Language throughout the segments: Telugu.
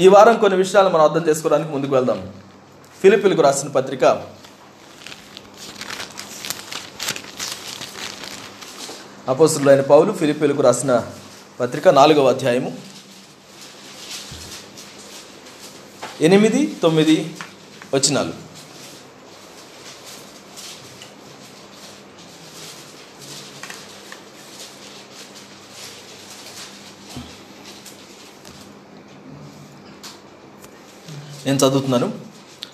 ఈ వారం కొన్ని విషయాలు మనం అర్థం చేసుకోవడానికి ముందుకు వెళ్దాం. ఫిలిప్పీలకు రాసిన పత్రిక అపోస్తులైన పౌలు ఫిలిప్పీలకు రాసిన పత్రిక 4వ అధ్యాయము 8, 9 వచనాలు. నేను చదువుతున్నాను.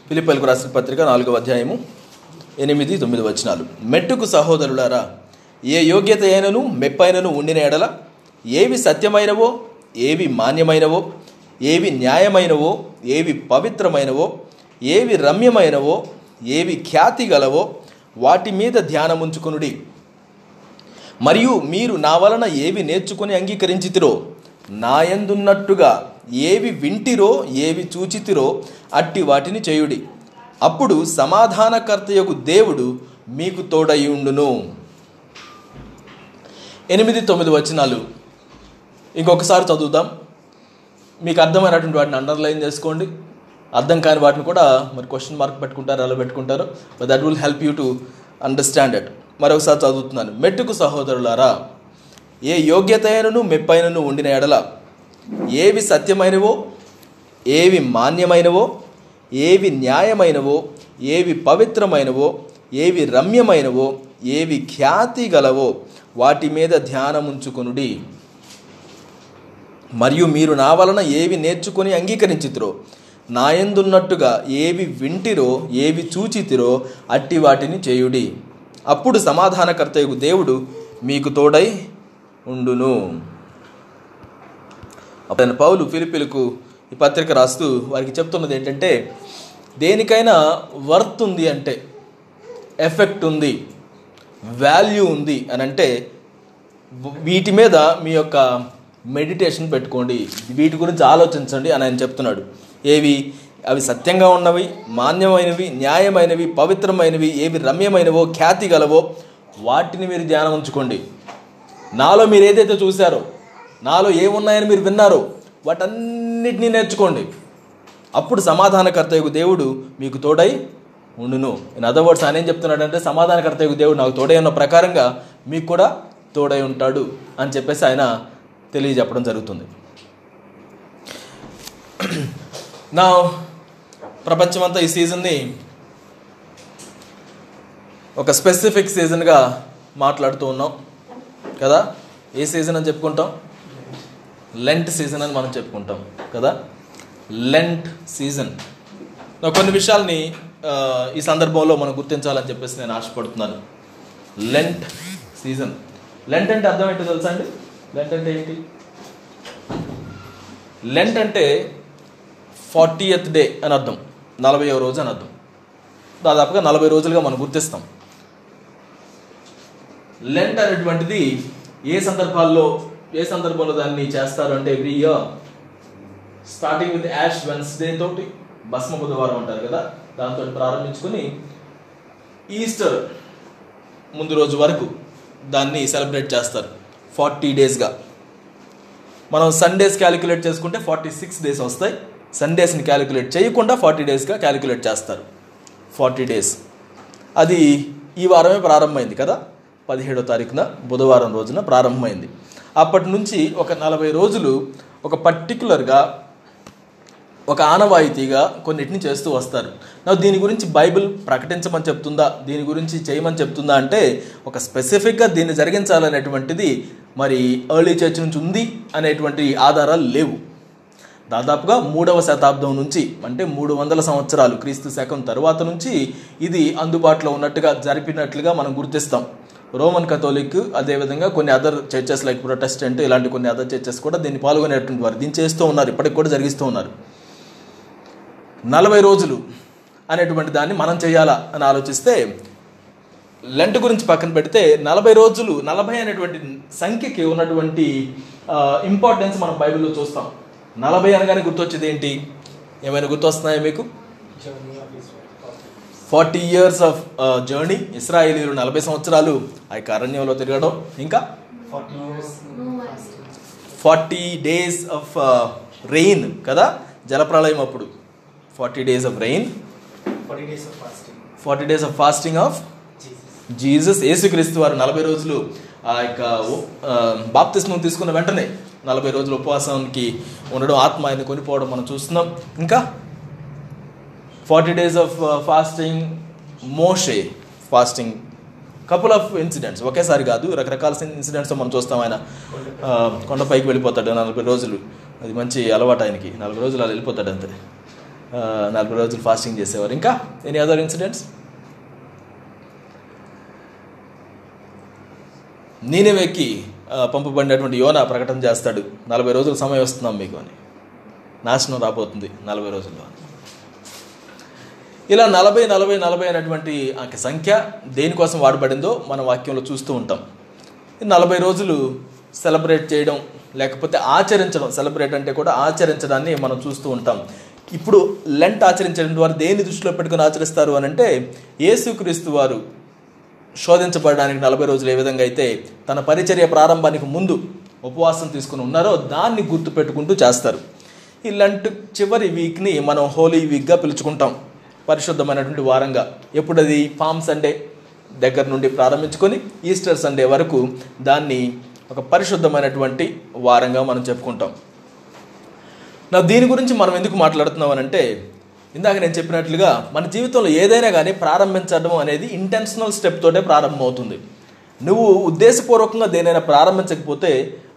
ఫిలిప్పీలకు రాసిన పత్రిక 4వ అధ్యాయము 8, 9 వచనాలు. మెట్టుకు సహోదరులారా, ఏ యోగ్యత అయినను మెప్పైనను ఉండిన ఎడల, ఏవి సత్యమైనవో, ఏవి మాన్యమైనవో, ఏవి న్యాయమైనవో, ఏవి పవిత్రమైనవో, ఏవి రమ్యమైనవో, ఏవి ఖ్యాతి గలవో, వాటి మీద ధ్యానముంచుకొనుడి. మరియు మీరు నా వలన ఏవి నేర్చుకొని అంగీకరించితిరో, నాయందున్నట్టుగా ఏవి వింటిరో, ఏవి చూచితిరో అట్టి వాటిని చేయుడి. అప్పుడు సమాధానకర్తయగు దేవుడు మీకు తోడయ్యుండును. 8, 9 వచనాలు ఇంకొకసారి చదువుదాం. మీకు అర్థమైనటువంటి వాటిని అండర్లైన్ చేసుకోండి. అర్థం కాని వాటిని కూడా మరి క్వశ్చన్ మార్క్ పెట్టుకుంటారు, అలా పెట్టుకుంటారు. But that will help you to understand it. మరొకసారి చదువుతున్నాను. మెట్టుకు సహోదరులారా, ఏ యోగ్యత అయినను మెప్పైనను ఉండిన ఎడల, ఏవి సత్యమైనవో, ఏవి మాన్యమైనవో, ఏవి న్యాయమైనవో, ఏవి పవిత్రమైనవో, ఏవి రమ్యమైనవో, ఏవి ఖ్యాతి గలవో, వాటి మీద ధ్యానముంచుకొనుడి. మరియు మీరు నా వలన ఏవి నేర్చుకొని అంగీకరించితిరో, నాయందున్నట్టుగా ఏవి వింటిరో, ఏవి చూచితిరో అట్టి వాటిని చేయుడి. అప్పుడు సమాధానకర్తయగు దేవుడు మీకు తోడై ఉండును. అప్పుడు పౌలు ఫిలిప్పీలకు ఈ పత్రిక రాస్తూ వారికి చెప్తున్నది ఏంటంటే, దేనికైనా వర్త్ ఉంది అంటే, ఎఫెక్ట్ ఉంది, వాల్యూ ఉంది అని అంటే, వీటి మీద మీ యొక్క మెడిటేషన్ పెట్టుకోండి, వీటి గురించి ఆలోచించండి అని ఆయన చెప్తున్నాడు. ఏవి అవి సత్యంగా ఉన్నవి, మాన్యమైనవి, న్యాయమైనవి, పవిత్రమైనవి, ఏవి రమ్యమైనవో, ఖ్యాతి గలవో, వాటిని మీరు ధ్యానం ఉంచుకోండి. నాలో మీరు ఏదైతే చూశారో, నాలో ఏమున్నాయని మీరు విన్నారో, వాటన్నిటినీ నేర్చుకోండి. అప్పుడు సమాధానకర్త యొక్క దేవుడు మీకు తోడై ఉండును. ఇన్ అదర్ వర్డ్స్ ఆయన ఏం చెప్తున్నాడంటే, సమాధానకర్త యొక్క దేవుడు నాకు తోడై ఉన్న ప్రకారంగా మీకు కూడా తోడై ఉంటాడు అని చెప్పేసి ఆయన తెలియజెప్పడం జరుగుతుంది. నా ప్రపంచమంతా ఈ సీజన్ని ఒక స్పెసిఫిక్ సీజన్గా మాట్లాడుతూ ఉన్నాం కదా. ఏ సీజన్ అని చెప్పుకుంటాం? లెంట్ సీజన్ అని మనం చెప్పుకుంటాం కదా, లెంట్ సీజన్. కొన్ని విషయాల్ని ఈ సందర్భంలో మనం గుర్తించాలని చెప్పేసి నేను ఆశపడుతున్నాను. లెంట్ సీజన్, లెంట్ అంటే అర్థం ఏంటో తెలుసా అండి? లెంట్ అంటే ఏంటి? లెంట్ అంటే 40th డే అని అర్థం, 40వ రోజు అని అర్థం. దాదాపుగా 40 రోజులుగా మనం గుర్తిస్తాం. లెంట్ అనేటువంటిది ఏ సందర్భంలో దాన్ని చేస్తారు అంటే, every year starting with ash Wednesday తోటి భస్మ బుధవారం అంటారు కదా, దాంతో ప్రారంభించుకొని ఈస్టర్ ముందు రోజు వరకు దాన్ని సెలబ్రేట్ చేస్తారు 40 డేస్గా. మనం సండేస్ క్యాలిక్యులేట్ చేసుకుంటే 46 డేస్ వస్తాయి. సండేస్ని క్యాలిక్యులేట్ చేయకుండా 40 డేస్గా క్యాలిక్యులేట్ చేస్తారు. 40 డేస్ అది ఈ వారమే ప్రారంభమైంది కదా, 17వ తారీఖున బుధవారం రోజున ప్రారంభమైంది. అప్పటి నుంచి ఒక 40 రోజులు ఒక పర్టికులర్గా ఒక ఆనవాయితీగా కొన్నిటిని చేస్తూ వస్తారు. నా దీని గురించి బైబిల్ ప్రకటించమని చెప్తుందా, దీని గురించి చేయమని చెప్తుందా అంటే, ఒక స్పెసిఫిక్గా దీన్ని జరిగించాలనేటువంటిది మరి ఎర్లీ చర్చ్ నుంచి ఉంది అనేటువంటి ఆధారాలు లేవు. దాదాపుగా 3వ శతాబ్దం నుంచి, అంటే 300 సంవత్సరాలు క్రీస్తు శకం తరువాత నుంచి ఇది అందుబాటులో ఉన్నట్టుగా జరిపినట్లుగా మనం గుర్తిస్తాం. రోమన్ కథోలిక్, అదేవిధంగా కొన్ని అదర్ చర్చెస్ లైక్ ప్రొటెస్టెంట్, ఇలాంటి కొన్ని అదర్ చర్చెస్ కూడా దీన్ని పాల్గొనేటువంటి వారు దీన్ని చేస్తూ ఉన్నారు, ఇప్పటికి కూడా జరిగిస్తూ ఉన్నారు. 40 రోజులు అనేటువంటి దాన్ని మనం చేయాలా అని ఆలోచిస్తే, లెంట్ గురించి పక్కన పెడితే 40 రోజులు, 40 అనేటువంటి సంఖ్యకి ఉన్నటువంటి ఇంపార్టెన్స్ మనం బైబిల్లో చూస్తాం. 40 అనగానే గుర్తొచ్చేది ఏంటి? ఏమైనా గుర్తొస్తున్నాయా మీకు? 40 years ఆఫ్ జర్నీ. ఇస్రాయేలీలు 40 సంవత్సరాలు ఆ అరణ్యంలో తిరగడం, ఇంకా 40 days ఆఫ్ రెయిన్ కదా, జలప్రలయం అప్పుడు 40 days of rain, 40 days of fasting, 40 days of fasting of Jesus. యేసుక్రీస్తు వారు 40 రోజులు ఆ యొక్క బాప్తిస్మం తీసుకున్న వెంటనే 40 రోజులు ఉపవాసానికి ఉండడం, ఆత్మ ఆయన కొనిపోవడం మనం చూస్తున్నాం. ఇంకా 40 days of fasting, Moshe fasting. Couple of incidents, ఒకేసారి కాదు రకరకాల ఇన్సిడెంట్స్ మనం చూస్తాం. ఆయన కొండపైకి వెళ్ళిపోతాడు 40 రోజులు, అది మంచి అలవాటు ఆయనకి, 40 రోజులు అలా వెళ్ళిపోతాడు అంతే. 40 రోజులు ఫాస్టింగ్ చేసేవారు. ఇంకా ఎనీ అదర్ ఇన్సిడెంట్స్? నీనెవేకి పంపబడినటువంటి యోనా ప్రకటన చేస్తాడు, 40 రోజులు సమయం వస్తున్నాం మీకు అని, నాశనం రాబోతుంది 40 రోజుల్లో. ఇలా 40 అనేటువంటి సంఖ్య దేనికోసం వాడబడిందో మన వాక్యంలో చూస్తూ ఉంటాం. 40 రోజులు సెలబ్రేట్ చేయడం లేకపోతే ఆచరించడం, సెలబ్రేట్ అంటే కూడా ఆచరించడాన్ని మనం చూస్తూ ఉంటాం. ఇప్పుడు లెంట్ ఆచరించడం ద్వారా దేన్ని దృష్టిలో పెట్టుకుని ఆచరిస్తారు అని అంటే, యేసుక్రీస్తు వారు శోధించబడడానికి 40 రోజులు ఏ విధంగా అయితే తన పరిచర్య ప్రారంభానికి ముందు ఉపవాసం తీసుకుని ఉన్నారో దాన్ని గుర్తుపెట్టుకుంటూ చేస్తారు. ఈ లెంట్ చివరి వీక్ని మనం హోలీ వీక్గా పిలుచుకుంటాం, పరిశుద్ధమైనటువంటి వారంగా. ఎప్పుడది? పామ్ సండే దగ్గర నుండి ప్రారంభించుకొని ఈస్టర్ సండే వరకు దాన్ని ఒక పరిశుద్ధమైనటువంటి వారంగా మనం చెప్పుకుంటాం. నా దీని గురించి మనం ఎందుకు మాట్లాడుతున్నామనంటే, ఇందాక నేను చెప్పినట్లుగా మన జీవితంలో ఏదైనా కానీ ప్రారంభించడం అనేది ఇంటెన్షనల్ స్టెప్ తోటే ప్రారంభమవుతుంది. నువ్వు ఉద్దేశపూర్వకంగా దేనైనా ప్రారంభించకపోతే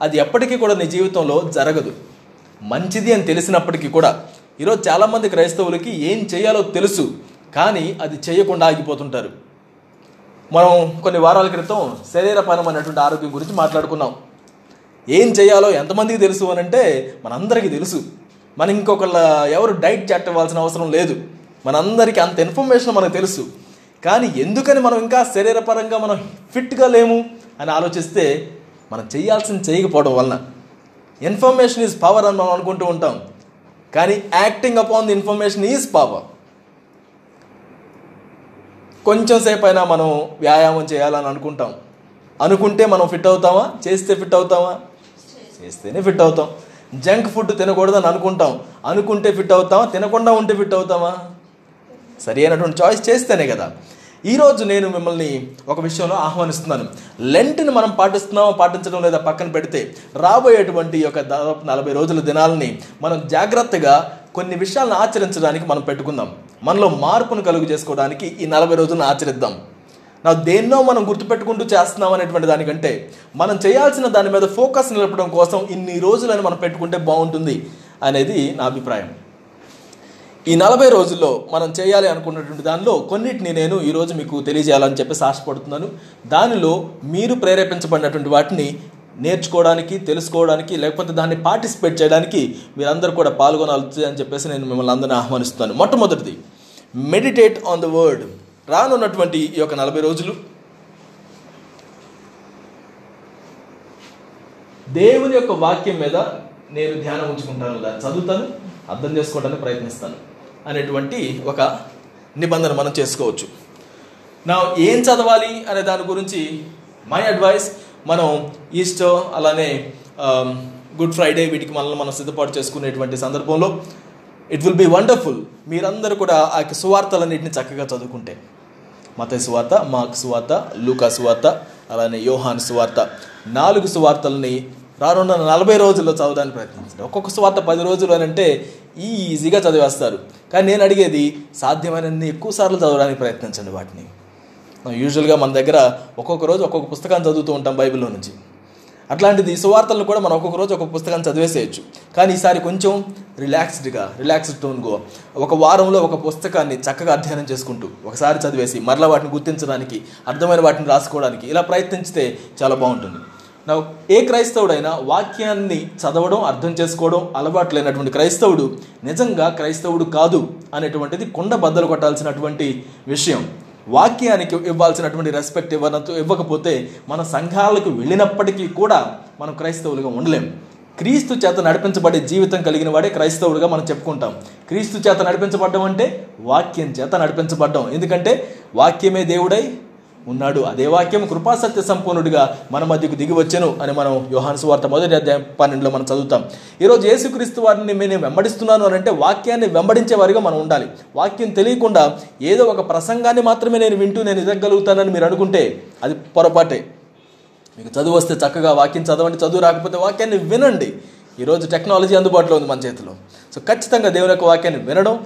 అది ఎప్పటికీ కూడా నీ జీవితంలో జరగదు. మంచిది అని తెలిసినప్పటికీ కూడా ఈరోజు చాలామంది క్రైస్తవులకి ఏం చేయాలో తెలుసు కానీ అది చేయకుండా ఆగిపోతుంటారు. మనం కొన్ని వారాల క్రితం శరీరపరం అనేటువంటి ఆరోగ్యం గురించి మాట్లాడుకున్నాం. ఏం చేయాలో ఎంతమందికి తెలుసు అని అంటే మనందరికీ తెలుసు. మనం ఇంకొకళ్ళ ఎవరు డైట్ చేయాల్సిన అవసరం లేదు, మనందరికీ అంత ఇన్ఫర్మేషన్ మనకు తెలుసు. కానీ ఎందుకని మనం ఇంకా శరీరపరంగా మనం ఫిట్గా లేము అని ఆలోచిస్తే, మనం చేయాల్సింది చేయకపోవడం వలన. ఇన్ఫర్మేషన్ ఈజ్ పవర్ అని మనం అనుకుంటూ ఉంటాం, కానీ acting upon the information is power. కొంచెం సేపు అయినా మనం వ్యాయామం చేయాలని అనుకుంటాం, అనుకుంటే మనం ఫిట్ అవుతామా? చేస్తే ఫిట్ అవుతామా? చేస్తేనే ఫిట్ అవుతాం. జంక్ ఫుడ్ తినకూడదని అనుకుంటాం, అనుకుంటే ఫిట్ అవుతామా? తినకుండా ఉంటే ఫిట్ అవుతామా? సరి అయినటువంటి చాయిస్ చేస్తేనే కదా. ఈరోజు నేను మిమ్మల్ని ఒక విషయంలో ఆహ్వానిస్తున్నాను. లెంట్ని మనం పాటిస్తున్నామో పాటించడం లేదా పక్కన పెడితే, రాబోయేటువంటి యొక్క దాదాపు 40 రోజుల దినాలని మనం జాగ్రత్తగా కొన్ని విషయాలను ఆచరించడానికి మనం పెట్టుకుందాం. మనలో మార్పును కలుగు చేసుకోవడానికి ఈ 40 రోజులను ఆచరిద్దాం. నా దేన్నో మనం గుర్తుపెట్టుకుంటూ చేస్తున్నాం అనేటువంటి దానికంటే, మనం చేయాల్సిన దాని మీద ఫోకస్ నిలపడం కోసం ఇన్ని రోజులని మనం పెట్టుకుంటే బాగుంటుంది అనేది నా అభిప్రాయం. ఈ 40 రోజుల్లో మనం చేయాలి అనుకున్నటువంటి దానిలో కొన్నిటిని నేను ఈరోజు మీకు తెలియజేయాలని చెప్పేసి ఆశపడుతున్నాను. దానిలో మీరు ప్రేరేపించబడినటువంటి వాటిని నేర్చుకోవడానికి, తెలుసుకోవడానికి, లేకపోతే దాన్ని పార్టిసిపేట్ చేయడానికి మీరందరూ కూడా పాల్గొనాలి అని చెప్పేసి నేను మిమ్మల్ని అందరినీ ఆహ్వానిస్తున్నాను. మొట్టమొదటిది, మెడిటేట్ ఆన్ ద వర్డ్. రానున్నటువంటి ఈ యొక్క 40 రోజులు దేవుని యొక్క వాక్యం మీద నేను ధ్యానం ఉంచుకుంటాను, దాన్ని చదువుతాను, అర్థం చేసుకోవడానికి ప్రయత్నిస్తాను అనేటువంటి ఒక నిబంధన మనం చేసుకోవచ్చు. నా ఏం చదవాలి అనే దాని గురించి మై అడ్వైస్, మనం ఈస్టర్ అలానే గుడ్ ఫ్రైడే వీటికి మనల్ని మనం సిద్ధపాటు చేసుకునేటువంటి సందర్భంలో ఇట్ విల్ బి వండర్ఫుల్. మీరందరూ కూడా ఆ యొక్క సువార్తలన్నింటినీ చక్కగా చదువుకుంటే, మత్తయి సువార్త, మార్కు సువార్త, లూకా సువార్త, అలానే యోహాన్ సువార్త, 4 సువార్తల్ని రానున్న 40 రోజుల్లో చదవడానికి ప్రయత్నించండి. ఒక్కొక్క సువార్త 10 రోజులు అని అంటే ఈజీగా చదివేస్తారు, కానీ నేను అడిగేది సాధ్యమైనన్ని ఎక్కువ సార్లు చదవడానికి ప్రయత్నించండి. వాటిని యూజువల్గా మన దగ్గర ఒక్కొక్క రోజు ఒక్కొక్క పుస్తకాన్ని చదువుతూ ఉంటాం బైబిల్లో నుంచి. అట్లాంటిది ఈ సువార్తలను కూడా మనం ఒక్కొక్క రోజు ఒక్కొక్క పుస్తకాన్ని చదివేసేయచ్చు, కానీ ఈసారి కొంచెం రిలాక్స్డ్ టోన్గా ఒక వారంలో ఒక పుస్తకాన్ని చక్కగా అధ్యయనం చేసుకుంటూ ఒకసారి చదివేసి మరలా వాటిని గుర్తించడానికి, అర్థమైన వాటిని రాసుకోవడానికి ఇలా ప్రయత్నిస్తే చాలా బాగుంటుంది. నా ఏ క్రైస్తవుడైనా వాక్యాన్ని చదవడం, అర్థం చేసుకోవడం అలవాటు లేనటువంటి క్రైస్తవుడు నిజంగా క్రైస్తవుడు కాదు అనేటువంటిది కొండ బద్దలు కొట్టాల్సినటువంటి విషయం. వాక్యానికి ఇవ్వాల్సినటువంటి రెస్పెక్ట్ ఇవ్వకపోతే మన సంఘాలకు వెళ్ళినప్పటికీ కూడా మనం క్రైస్తవులుగా ఉండలేము. క్రీస్తు చేత నడిపించబడే జీవితం కలిగిన వాడే క్రైస్తవులుగా మనం చెప్పుకుంటాం. క్రీస్తు చేత నడిపించబడ్డం అంటే వాక్యం చేత నడిపించబడ్డం, ఎందుకంటే వాక్యమే దేవుడై ఉన్నాడు. అదే వాక్యం కృపాసత్య సంపూర్ణుడిగా మన మధ్యకు దిగి వచ్చెను అని మనం యోహాను సువార్త మొదటి అధ్యాయం 12లో మనం చదువుతాం. ఈరోజు యేసుక్రీస్తు వారిని నేను వెంబడిస్తున్నాను అని అంటే వాక్యాన్ని వెంబడించే వారిగా మనం ఉండాలి. వాక్యం తెలియకుండా ఏదో ఒక ప్రసంగాన్ని మాత్రమే నేను వింటూ నేను ఎదగలుగుతానని మీరు అనుకుంటే అది పొరపాటే. మీకు చదువు వస్తే చక్కగా వాక్యం చదవండి, చదువు రాకపోతే వాక్యాన్ని వినండి. ఈరోజు టెక్నాలజీ అందుబాటులో ఉంది మన చేతిలో. సో ఖచ్చితంగా దేవుని యొక్క వాక్యాన్ని వినడం,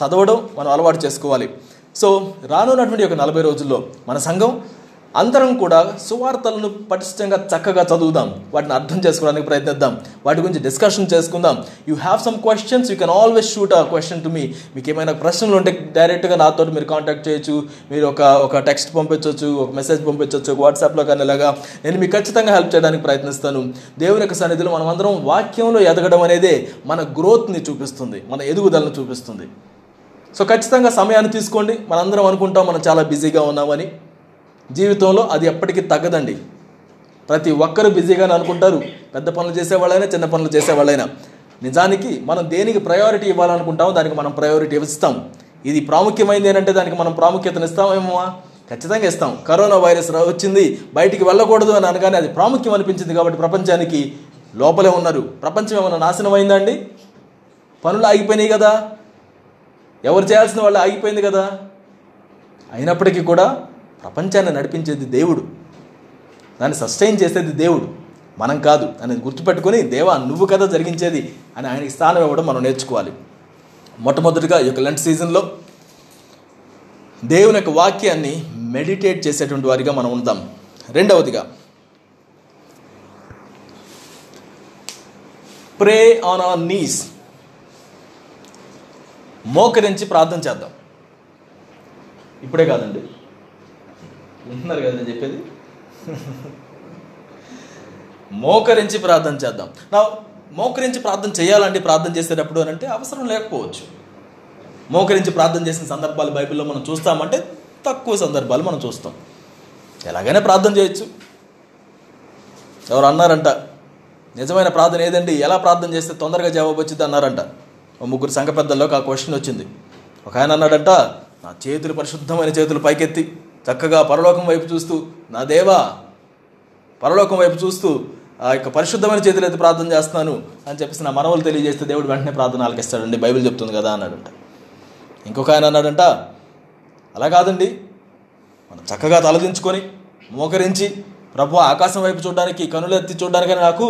చదవడం మనం అలవాటు చేసుకోవాలి. సో రానున్నటువంటి ఒక 40 రోజుల్లో మన సంఘం అందరం కూడా సువార్తలను పటిష్టంగా చక్కగా చదువుదాం, వాటిని అర్థం చేసుకోవడానికి ప్రయత్నిద్దాం, వాటి గురించి డిస్కషన్ చేసుకుందాం. You have some questions, you can always shoot a question to me. మీకు ఏమైనా ప్రశ్నలు ఉంటే డైరెక్ట్గా నాతో మీరు కాంటాక్ట్ చేయొచ్చు, మీరు ఒక టెక్స్ట్ పంపించవచ్చు, ఒక మెసేజ్ పంపించవచ్చు, ఒక వాట్సాప్లో కానీ ఇలాగా నేను మీకు ఖచ్చితంగా హెల్ప్ చేయడానికి ప్రయత్నిస్తాను. దేవుని యొక్క సన్నిధిలో మనం అందరం వాక్యంలో ఎదగడం అనేదే మన గ్రోత్ని చూపిస్తుంది, మన ఎదుగుదలను చూపిస్తుంది. సో ఖచ్చితంగా సమయాన్ని తీసుకోండి. మనందరం అనుకుంటాం మనం చాలా బిజీగా ఉన్నామని, జీవితంలో అది ఎప్పటికీ తగ్గదండి. ప్రతి ఒక్కరూ బిజీగానే అనుకుంటారు, పెద్ద పనులు చేసేవాళ్ళైనా చిన్న పనులు చేసేవాళ్ళైనా. నిజానికి మనం దేనికి ప్రయారిటీ ఇవ్వాలనుకుంటామో దానికి మనం ప్రయారిటీ ఇస్తాం. ఇది ప్రాముఖ్యమైంది ఏంటంటే దానికి మనం ప్రాముఖ్యతనిస్తామేమో, ఖచ్చితంగా ఇస్తాం. కరోనా వైరస్ వచ్చింది, బయటికి వెళ్ళకూడదు అని అనగానే అది ప్రాముఖ్యం అనిపించింది కాబట్టి ప్రపంచానికి లోపలే ఉన్నారు. ప్రపంచం ఏమైనా నాశనం అయిందా అండి? పనులు ఆగిపోయినాయి కదా, ఎవరు చేయాల్సిన వాళ్ళు ఆగిపోయింది కదా. అయినప్పటికీ కూడా ప్రపంచాన్ని నడిపించేది దేవుడు, దాన్ని సస్టైన్ చేసేది దేవుడు, మనం కాదు అనేది గుర్తుపెట్టుకొని, దేవా నువ్వు కదా జరిగించేది అని ఆయనకి స్థానం ఇవ్వడం మనం నేర్చుకోవాలి. మొట్టమొదటిగా ఈ యొక్క లెంట్ సీజన్లో దేవుని యొక్క వాక్యాన్ని మెడిటేట్ చేసేటువంటి వారిగా మనం ఉంటాం. రెండవదిగా ప్రే ఆన్ అవర్ నీస్, మోకరించి ప్రార్థన చేద్దాం. ఇప్పుడే కాదండి, వింటున్నారు కదా నేను చెప్పేది, మోకరించి ప్రార్థన చేద్దాం. నా మోకరించి ప్రార్థన చేయాలండి. ప్రార్థన చేసేటప్పుడు అని అంటే అవసరం లేకపోవచ్చు. మోకరించి ప్రార్థన చేసిన సందర్భాలు బైబిల్లో మనం చూస్తామంటే తక్కువ సందర్భాలు మనం చూస్తాం. ఎలాగైనా ప్రార్థన చేయొచ్చు. ఎవరు అన్నారంట, నిజమైన ప్రార్థన ఏదండి, ఎలా ప్రార్థన చేస్తే తొందరగా జవాబు వచ్చింది అన్నారంట. ముగ్గురు సంఘ పెద్దల్లోకి ఆ క్వశ్చన్ వచ్చింది. ఒక ఆయన అన్నాడంట, నా చేతులు పరిశుద్ధమైన చేతులు పైకెత్తి చక్కగా పరలోకం వైపు చూస్తూ, నా దేవా పరలోకం వైపు చూస్తూ ఆ యొక్క పరిశుద్ధమైన చేతులు అయితే ప్రార్థన చేస్తున్నాను అని చెప్పేసి నా మనవులు తెలియజేస్తే దేవుడు వెంటనే ప్రార్థన ఆలకిస్తాడండి, బైబిల్ చెప్తుంది కదా అన్నాడంట. ఇంకొక ఆయన అన్నాడంట, అలా కాదండి, మనం చక్కగా తలదించుకొని మోకరించి ప్రభు ఆకాశం వైపు చూడడానికి కనులు ఎత్తి చూడడానికైనా నాకు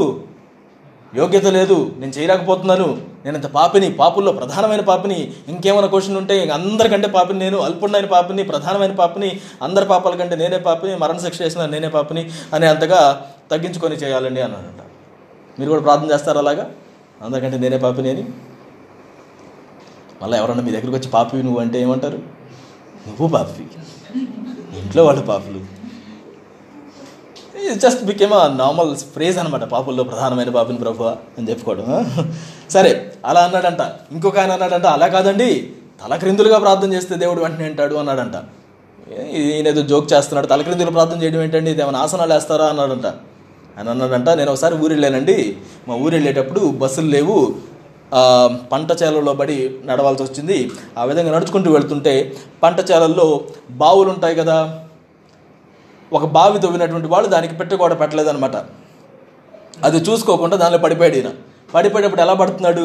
యోగ్యత లేదు, నేను చేయలేకపోతున్నాను, నేను ఇంత పాపిని, పాపుల్లో ప్రధానమైన పాపిని, ఇంకేమైనా క్వశ్చన్ ఉంటే అందరికంటే పాపిని, నేను అల్పుడైన పాపిని, ప్రధానమైన పాపిని, అందరి పాపాల కంటే నేనే పాపిని, మరణశిక్ష చేసిన నేనే పాపిని అని అంతగా తగ్గించుకొని చేయాలండి అన్నాడంట. మీరు కూడా ప్రార్థన చేస్తారు అలాగా, అందరికంటే నేనే పాపిని అని? మళ్ళీ ఎవరన్నా మీ దగ్గరికి వచ్చి పాపి నువ్వు అంటే ఏమంటారు? నువ్వు పాపి, ఇంట్లో వాళ్ళు పాపులు, just became a normal phrase అనమాట, పాపుల్లో ప్రధానమైన పాపిని ప్రభువా అని చెప్పుకోవడం. సరే అలా అన్నాడంట. ఇంకొక ఆయన అన్నాడంట, అలా కాదండి, తలక్రిందులుగా ప్రార్థన చేస్తే దేవుడు వెంటనే వింటాడు అన్నాడంట. ఈయనేదో జోక్ చేస్తున్నాడు, తలక్రిందులు ప్రార్థన చేయడం ఏంటండి, ఏమైనా ఆసనాలు వేస్తారా అన్నాడంట. ఆయన అన్నాడంట, నేను ఒకసారి ఊరు వెళ్ళానండి, మా ఊరు వెళ్ళేటప్పుడు బస్సులు లేవు, పంట చేలల్లో పడి నడవాల్సి వచ్చింది. ఆ విధంగా నడుచుకుంటూ వెళ్తుంటే పంట చేలల్లో బావులు ఉంటాయి కదా, ఒక బావి తవ్వినటువంటి వాళ్ళు దానికి పెట్టకూడ పెట్టలేదనమాట. అది చూసుకోకుండా దానిలో పడిపోయాడు. ఈయన పడిపోయేటప్పుడు ఎలా పడుతున్నాడు,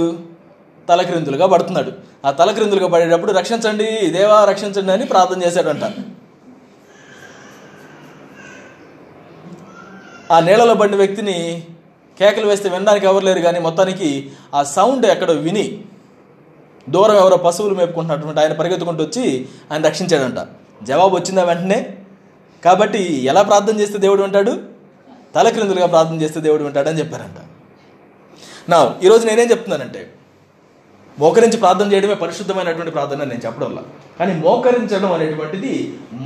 తలక్రిందులుగా పడుతున్నాడు. ఆ తలక్రిందులుగా పడేటప్పుడు రక్షించండి దేవా రక్షించండి అని ప్రార్థన చేశాడంట. ఆ నీళ్ళలో పడిన వ్యక్తిని కేకలు వేస్తే వినడానికి ఎవరు లేరు, కానీ మొత్తానికి ఆ సౌండ్ ఎక్కడో విని దూరం ఎవరో పశువులు మేపుకుంటున్నటువంటి ఆయన పరిగెత్తుకుంటూ వచ్చి ఆయన రక్షించాడంట. జవాబు వచ్చిందా వెంటనే? కాబట్టి ఎలా ప్రార్థన చేస్తే దేవుడు వింటాడు, తలక్రిందులుగా ప్రార్థన చేస్తే దేవుడు వింటాడని చెప్పారంట. నా ఈరోజు నేనేం చెప్తున్నానంటే, మోకరించి ప్రార్థన చేయడమే పరిశుద్ధమైనటువంటి ప్రార్థన నేను చెప్పడంలా, కానీ మోకరించడం అనేటువంటిది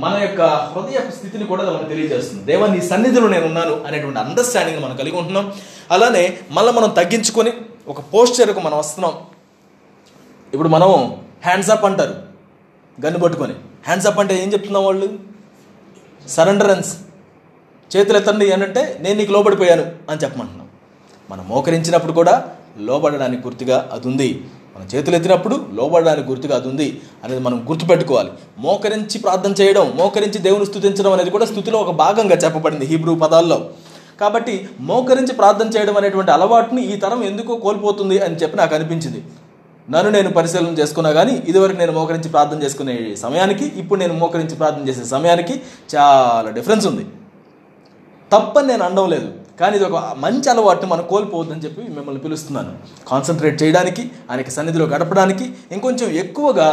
మన యొక్క హృదయ స్థితిని కూడా మనకు తెలియజేస్తుంది. దేవా నీ సన్నిధిలో నేను ఉన్నాను అనేటువంటి అండర్స్టాండింగ్ మనం కలిగి ఉంటున్నాం. అలానే మళ్ళీ మనం తగ్గించుకొని ఒక పోస్చర్కు మనం వస్తున్నాం. ఇప్పుడు మనం హ్యాండ్స్ అప్ అంటారు, గన్ను పట్టుకొని హ్యాండ్స్ అప్ అంటే ఏం చెప్తున్నాం వాళ్ళు? సరెండరెన్స్, చేతులు ఎత్తండి అనంటే నేను నీకు లోబడిపోయాను అని చెప్పమంటున్నాం. మనం మోకరించినప్పుడు కూడా లోబడడానికి గుర్తుగా అది ఉంది. మన మనం చేతులు ఎత్తినప్పుడు లోబడడానికి గుర్తుగా అది ఉంది అనేది మనం గుర్తుపెట్టుకోవాలి. మోకరించి ప్రార్థన చేయడం, మోకరించి దేవుని స్తుతించడం అనేది కూడా స్తుతిలో ఒక భాగంగా చెప్పబడింది హీబ్రూ పదాల్లో. కాబట్టి మోకరించి ప్రార్థన చేయడం అనేటువంటి అలవాటుని ఈ తరం ఎందుకో కోల్పోతుంది అని చెప్పి నాకు అనిపించింది. నన్ను నేను పరిశీలన చేసుకున్నా కానీ ఇదివరకు నేను మోకరించి ప్రార్థన చేసుకునే సమయానికి ఇప్పుడు నేను మోకరించి ప్రార్థన చేసే సమయానికి చాలా డిఫరెన్స్ ఉంది. తప్పని నేను అనడం లేదు, కానీ ఇది ఒక మంచి అలవాటుని మనం కోల్పోవద్దని చెప్పి మిమ్మల్ని పిలుస్తున్నాను. కాన్సన్ట్రేట్ చేయడానికి, ఆయనకి సన్నిధిలో గడపడానికి, ఇంకొంచెం ఎక్కువగా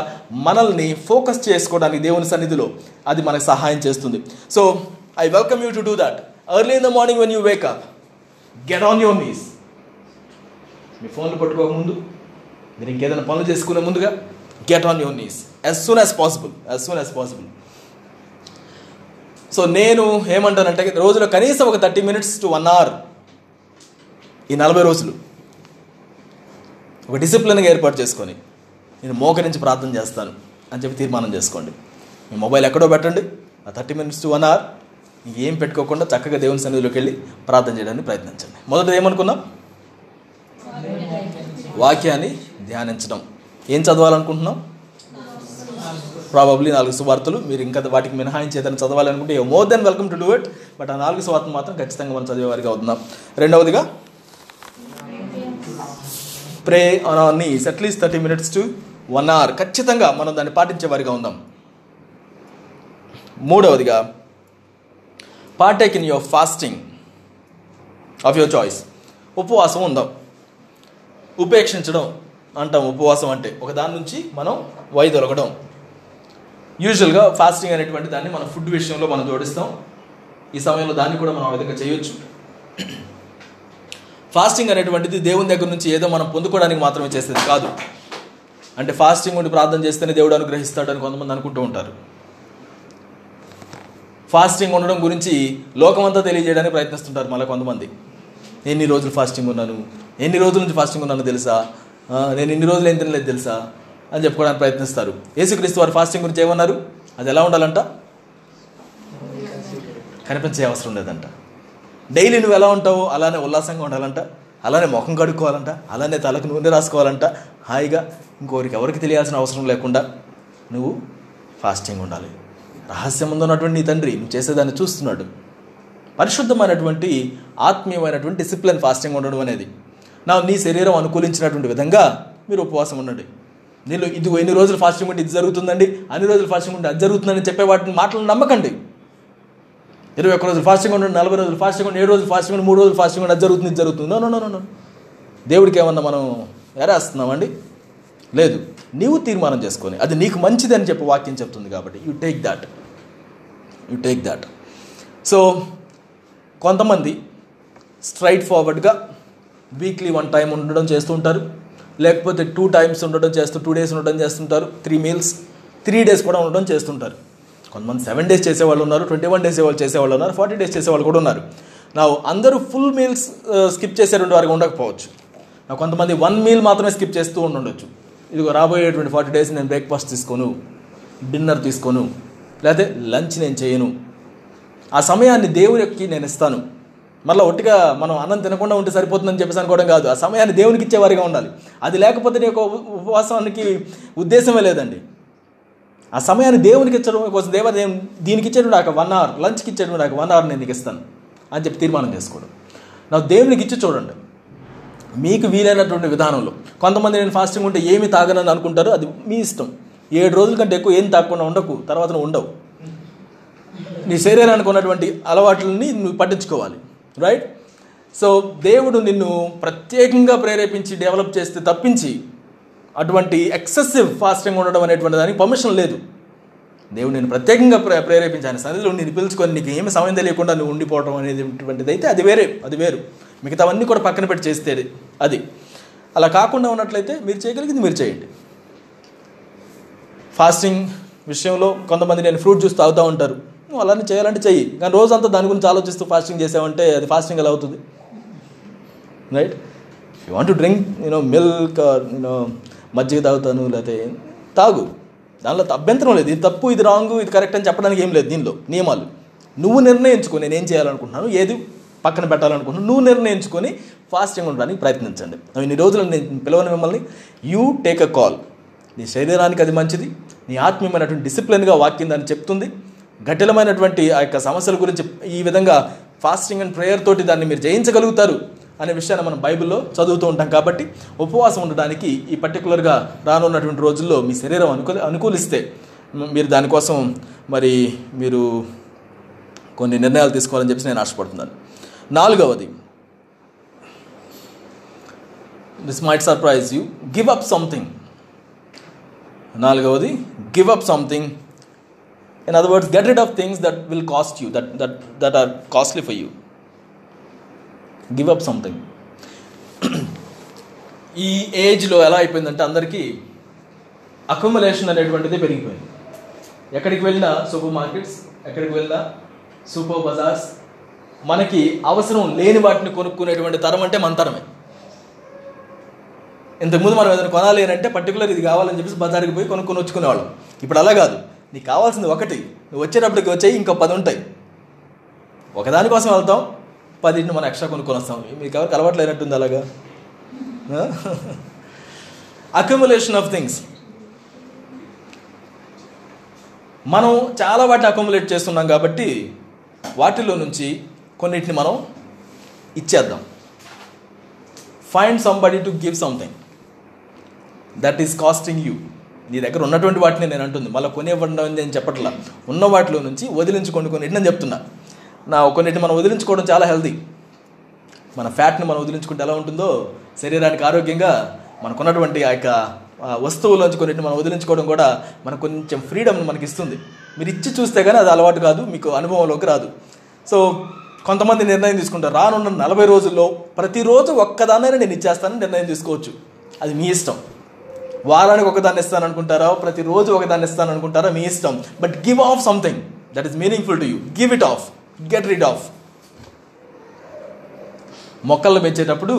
మనల్ని ఫోకస్ చేసుకోవడానికి దేవుని సన్నిధిలో అది మనకు సహాయం చేస్తుంది. So I welcome you to do that. Early in the morning when you wake up, get on your knees. మీ ఫోన్లు పట్టుకోకముందు, మీరు ఇంకేదైనా పనులు చేసుకునే ముందుగా get on your knees as soon as possible. So నేను ఏమంటానంటే రోజులో కనీసం ఒక 30 minutes to 1 hour ఈ 40 రోజులు ఒక డిసిప్లిన్గా ఏర్పాటు చేసుకొని నేను మోకరించి ప్రార్థన చేస్తాను అని చెప్పి తీర్మానం చేసుకోండి. మీ మొబైల్ ఎక్కడో పెట్టండి. ఆ 30 minutes to 1 hour ఏం పెట్టుకోకుండా చక్కగా దేవుని సన్నిధిలోకి వెళ్ళి ప్రార్థన చేయడానికి ప్రయత్నించండి. మొదట ఏమనుకున్నాం? వాక్యాన్ని ధ్యానించడం. ఏం చదవాలనుకుంటున్నాం? ప్రాబబ్లీ 4 సువార్తలు. మీరు ఇంకా వాటికి మినహాయించి ఏదైనా చదవాలనుకుంటే you more than welcome to do it, but ఆ 4 సువార్తలు మాత్రం ఖచ్చితంగా మనం చదివేవారికి అవుతున్నాం. రెండవదిగా pray on our knees at least 30 minutes to 1 hour ఖచ్చితంగా మనం దాన్ని పాటించేవారిగా ఉందాం. మూడవదిగా partake in your fasting of your choice. ఉపవాసం ఉందాం. ఉపేక్షించడం అంటాం ఉపవాసం అంటే, ఒక దాని నుంచి మనం వైదొలగడం. యూజువల్గా ఫాస్టింగ్ అనేటువంటి దాన్ని మనం ఫుడ్ విషయంలో మనం జోడిస్తాం. ఈ సమయంలో దాన్ని కూడా మనం ఆ విధంగా చేయొచ్చు. ఫాస్టింగ్ అనేటువంటిది దేవుని దగ్గర నుంచి ఏదో మనం పొందుకోవడానికి మాత్రమే చేసేది కాదు. అంటే ఫాస్టింగ్ ఉండి ప్రార్థన చేస్తేనే దేవుడు అనుగ్రహిస్తాడు అని కొంతమంది అనుకుంటూ ఉంటారు. ఫాస్టింగ్ ఉండడం గురించి లోకమంతా తెలియజేయడానికి ప్రయత్నిస్తుంటారు. మళ్ళీ కొంతమంది ఎన్ని రోజులు ఫాస్టింగ్ ఉన్నాను, ఎన్ని రోజుల నుంచి ఫాస్టింగ్ ఉన్నానో తెలుసా, నేను ఎన్ని రోజులు ఏం తినలేదు తెలుసా అని చెప్పుకోవడానికి ప్రయత్నిస్తారు. యేసుక్రీస్తు వారు ఫాస్టింగ్ గురించి ఏమన్నారు? అది ఎలా ఉండాలంట? కనిపించే అవసరం లేదంట. డైలీ నువ్వు ఎలా ఉంటావో అలానే ఉల్లాసంగా ఉండాలంట, అలానే ముఖం కడుక్కోవాలంట, అలానే తలకు నూనె రాసుకోవాలంట, హాయిగా ఇంకొకరికి ఎవరికి తెలియాల్సిన అవసరం లేకుండా నువ్వు ఫాస్టింగ్ ఉండాలి. రహస్యం ఉందన్నటువంటి నీ తండ్రి నువ్వు చేసేదాన్ని చూస్తున్నాడు. పరిశుద్ధమైనటువంటి ఆత్మీయమైనటువంటి డిసిప్లిన్ ఫాస్టింగ్ ఉండడం అనేది. నా నీ శరీరం అనుకూలించినటువంటి విధంగా మీరు ఉపవాసం ఉండండి. నీళ్ళు ఇది ఎన్ని రోజులు ఫాస్టింగ్ ఉంటే ఇది జరుగుతుందండి, అన్ని రోజులు ఫాస్టింగ్ ఉంటే అది జరుగుతుందని చెప్పే వాటిని మాటలను నమ్మకండి. 21 రోజులు ఫాస్టింగ్ ఉండండి, 40 రోజులు ఫాస్టింగ్ ఉండి, 7 రోజులు ఫాస్టింగ్ ఉండి, 3 రోజులు ఫాస్టింగ్ ఉండి, అది జరుగుతుంది ఇది జరుగుతుంది. నో దేవుడికి ఏమన్నా మనం ఎరేస్తున్నామండి? లేదు, నీవు తీర్మానం చేసుకొని అది నీకు మంచిది అని చెప్పి వాక్యం చెప్తుంది. కాబట్టి యు టేక్ దాట్. సో కొంతమంది స్ట్రైట్ ఫార్వర్డ్గా వీక్లీ 1 time ఉండడం చేస్తూ ఉంటారు, లేకపోతే 2 times ఉండడం చేస్తూ 2 days ఉండడం చేస్తుంటారు, 3 meals 3 days కూడా ఉండడం చేస్తుంటారు. కొంతమంది 7 days చేసేవాళ్ళు ఉన్నారు, 21 days వాళ్ళు చేసేవాళ్ళు ఉన్నారు, 40 days చేసేవాళ్ళు కూడా ఉన్నారు. నా అందరూ ఫుల్ మీల్స్ స్కిప్ చేసేటువంటి వారికి ఉండకపోవచ్చు. నా కొంతమంది 1 meal మాత్రమే స్కిప్ చేస్తూ ఉండొచ్చు. ఇదిగో రాబోయేటువంటి 40 days నేను బ్రేక్ఫాస్ట్ తీసుకోను, డిన్నర్ తీసుకోను, లేకపోతే లంచ్ నేను చేయను, ఆ సమయాన్ని దేవునికి నేను ఇస్తాను. మళ్ళీ ఒట్టిగా మనం అన్నం తినకుండా ఉంటే సరిపోతుందని చెప్పేసి అనుకోవడం కాదు, ఆ సమయాన్ని దేవునికి ఇచ్చేవారిగా ఉండాలి. అది లేకపోతే నీ యొక్క ఉపవాసానికి ఉద్దేశమే లేదండి. ఆ సమయాన్ని దేవునికి ఇచ్చడం కోసం దేవ నేను దీనికి ఇచ్చేటువంటి నాకు 1 hour, లంచ్కి ఇచ్చేటువంటి నాకు 1 hour నేను నీకు ఇస్తాను అని చెప్పి తీర్మానం చేసుకోవడం. నా దేవునికి ఇచ్చి చూడండి మీకు వీలైనటువంటి విధానంలో. కొంతమంది నేను ఫాస్టింగ్ ఉంటే ఏమి తాగనని అనుకుంటారు, అది మీ ఇష్టం. 7 రోజుల కంటే ఎక్కువ ఏం తాగకుండా ఉండకు, తర్వాత ఉండవు. నీ శరీరానికి ఉన్నటువంటి అలవాట్లని నువ్వు పట్టించుకోవాలి, రైట్? సో దేవుడు నిన్ను ప్రత్యేకంగా ప్రేరేపించి డెవలప్ చేస్తే తప్పించి అటువంటి ఎక్సెసివ్ ఫాస్టింగ్ ఉండడం అనేటువంటి దానికి పర్మిషన్ లేదు. దేవుడు నేను ప్రత్యేకంగా ప్రేరేపించాను సన్నిధిలో నేను పిలుచుకొని నీకు ఏమి సమయం తెలియకుండా నువ్వు ఉండిపోవడం అనేటువంటిది అయితే అది వేరు. మిగతావన్నీ కూడా పక్కన పెట్టి చేస్తే అది. అలా కాకుండా ఉన్నట్లయితే మీరు చేయగలిగింది మీరు చేయండి. ఫాస్టింగ్ విషయంలో కొంతమంది నేను ఫ్రూట్ జ్యూస్ తాగుతూ ఉంటారు. నువ్వు అలానే చేయాలంటే చెయ్యి, కానీ రోజంతా దాని గురించి ఆలోచిస్తూ ఫాస్టింగ్ చేసావంటే అది ఫాస్టింగ్ ఎలా అవుతుంది, right? You want to drink milk, మజ్జిగ తాగుతాను, లేకపోతే తాగు, దానిలో అభ్యంతరం లేదు. ఇది తప్పు, ఇది రాంగు, ఇది కరెక్ట్ అని చెప్పడానికి ఏం లేదు. దీనిలో నియమాలు నువ్వు నిర్ణయించుకో. నేనేం చేయాలనుకుంటున్నాను, ఏది పక్కన పెట్టాలనుకుంటున్నావు, నువ్వు నిర్ణయించుకొని ఫాస్టింగ్ ఉండడానికి ప్రయత్నించండి. ఇన్ని రోజులు నేను పిలవని మిమ్మల్ని యూ టేక్ అ కాల్. నీ శరీరానికి అది మంచిది, నీ ఆత్మీయమైనటువంటి డిసిప్లిన్గా వాక్యం అని చెప్తుంది. గటిలమైనటువంటి ఆ యొక్క సమస్యల గురించి ఈ విధంగా ఫాస్టింగ్ అండ్ ప్రేయర్ తోటి దాన్ని మీరు జయించగలుగుతారు అనే విషయాన్ని మనం బైబిల్లో చదువుతూ ఉంటాం. కాబట్టి ఉపవాసం ఉండడానికి ఈ పర్టికులర్గా రానున్నటువంటి రోజుల్లో మీ శరీరం అనుకూలిస్తే మీరు దానికోసం మరి మీరు కొన్ని నిర్ణయాలు తీసుకోవాలని చెప్పేసి నేను ఆశపడుతున్నాను. 4, this might surprise you, give up something. 4, give up something. In other words, get rid of things that will cost you, that are costly for you. Give up something. ఈ ఏజ్లో ఎలా అయిపోయిందంటే అందరికీ అక్యుములేషన్ అనేటువంటిది పెరిగిపోయింది. ఎక్కడికి వెళ్ళినా సూపర్ మార్కెట్స్, ఎక్కడికి వెళ్ళినా సూపర్ బజార్స్. మనకి అవసరం లేని వాటిని కొనుక్కునేటువంటి తరం అంటే మన తరమే. ఇంతకుముందు మనం ఏదైనా కొనాలి అని అంటే పర్టికులర్ ఇది కావాలని చెప్పేసి బజార్కి పోయి కొనుక్కొని వచ్చుకునేవాళ్ళం. ఇప్పుడు అలా కాదు, నీకు కావాల్సింది ఒకటి, నువ్వు వచ్చేటప్పటికి వచ్చాయి ఇంకో 10 ఉంటాయి. ఒకదానికోసం వెళ్తాం, 10 మనం ఎక్స్ట్రా కొనుక్కొని వస్తాం. మీకు ఎవరికి అలవాట్లేనట్టుంది అలాగా? Accumulation of things. మనం చాలా వాటిని అక్యుములేట్ చేస్తున్నాం కాబట్టి వాటిలో నుంచి కొన్నిటిని మనం ఇచ్చేద్దాం. Find somebody to give something that is costing you. నీ దగ్గర ఉన్నటువంటి వాటిని నేను అంటుంది, మళ్ళీ కొనివ్వండి నేను చెప్పట్లా. ఉన్న వాటిలో నుంచి వదిలించుకోండి కొన్నిటిని నేను చెప్తున్నా. నా కొన్నిటిని మనం వదిలించుకోవడం చాలా హెల్తీ. మన ఫ్యాట్ని మనం వదిలించుకుంటే ఎలా ఉంటుందో శరీరానికి ఆరోగ్యంగా, మనకున్నటువంటి ఆ యొక్క వస్తువులోంచి కొన్నిటిని మనం వదిలించుకోవడం కూడా మనకు కొంచెం ఫ్రీడమ్ని మనకి ఇస్తుంది. మీరు ఇచ్చి చూస్తే కానీ అది అలవాటు కాదు, మీకు అనుభవంలోకి రాదు. సో కొంతమంది నిర్ణయం తీసుకుంటారు, రానున్న 40 ప్రతిరోజు ఒక్కదాన్నైనా నేను ఇచ్చేస్తానని నిర్ణయం తీసుకోవచ్చు. అది మీ ఇష్టం. వారానికి ఒకదాన్ని ఇస్తాను అనుకుంటారా, ప్రతిరోజు ఒకదాన్ని ఇస్తాను అనుకుంటారా, మీ ఇష్టం. But give off something that is meaningful to you. Give it off, get rid of. మొక్కలను పెంచేటప్పుడు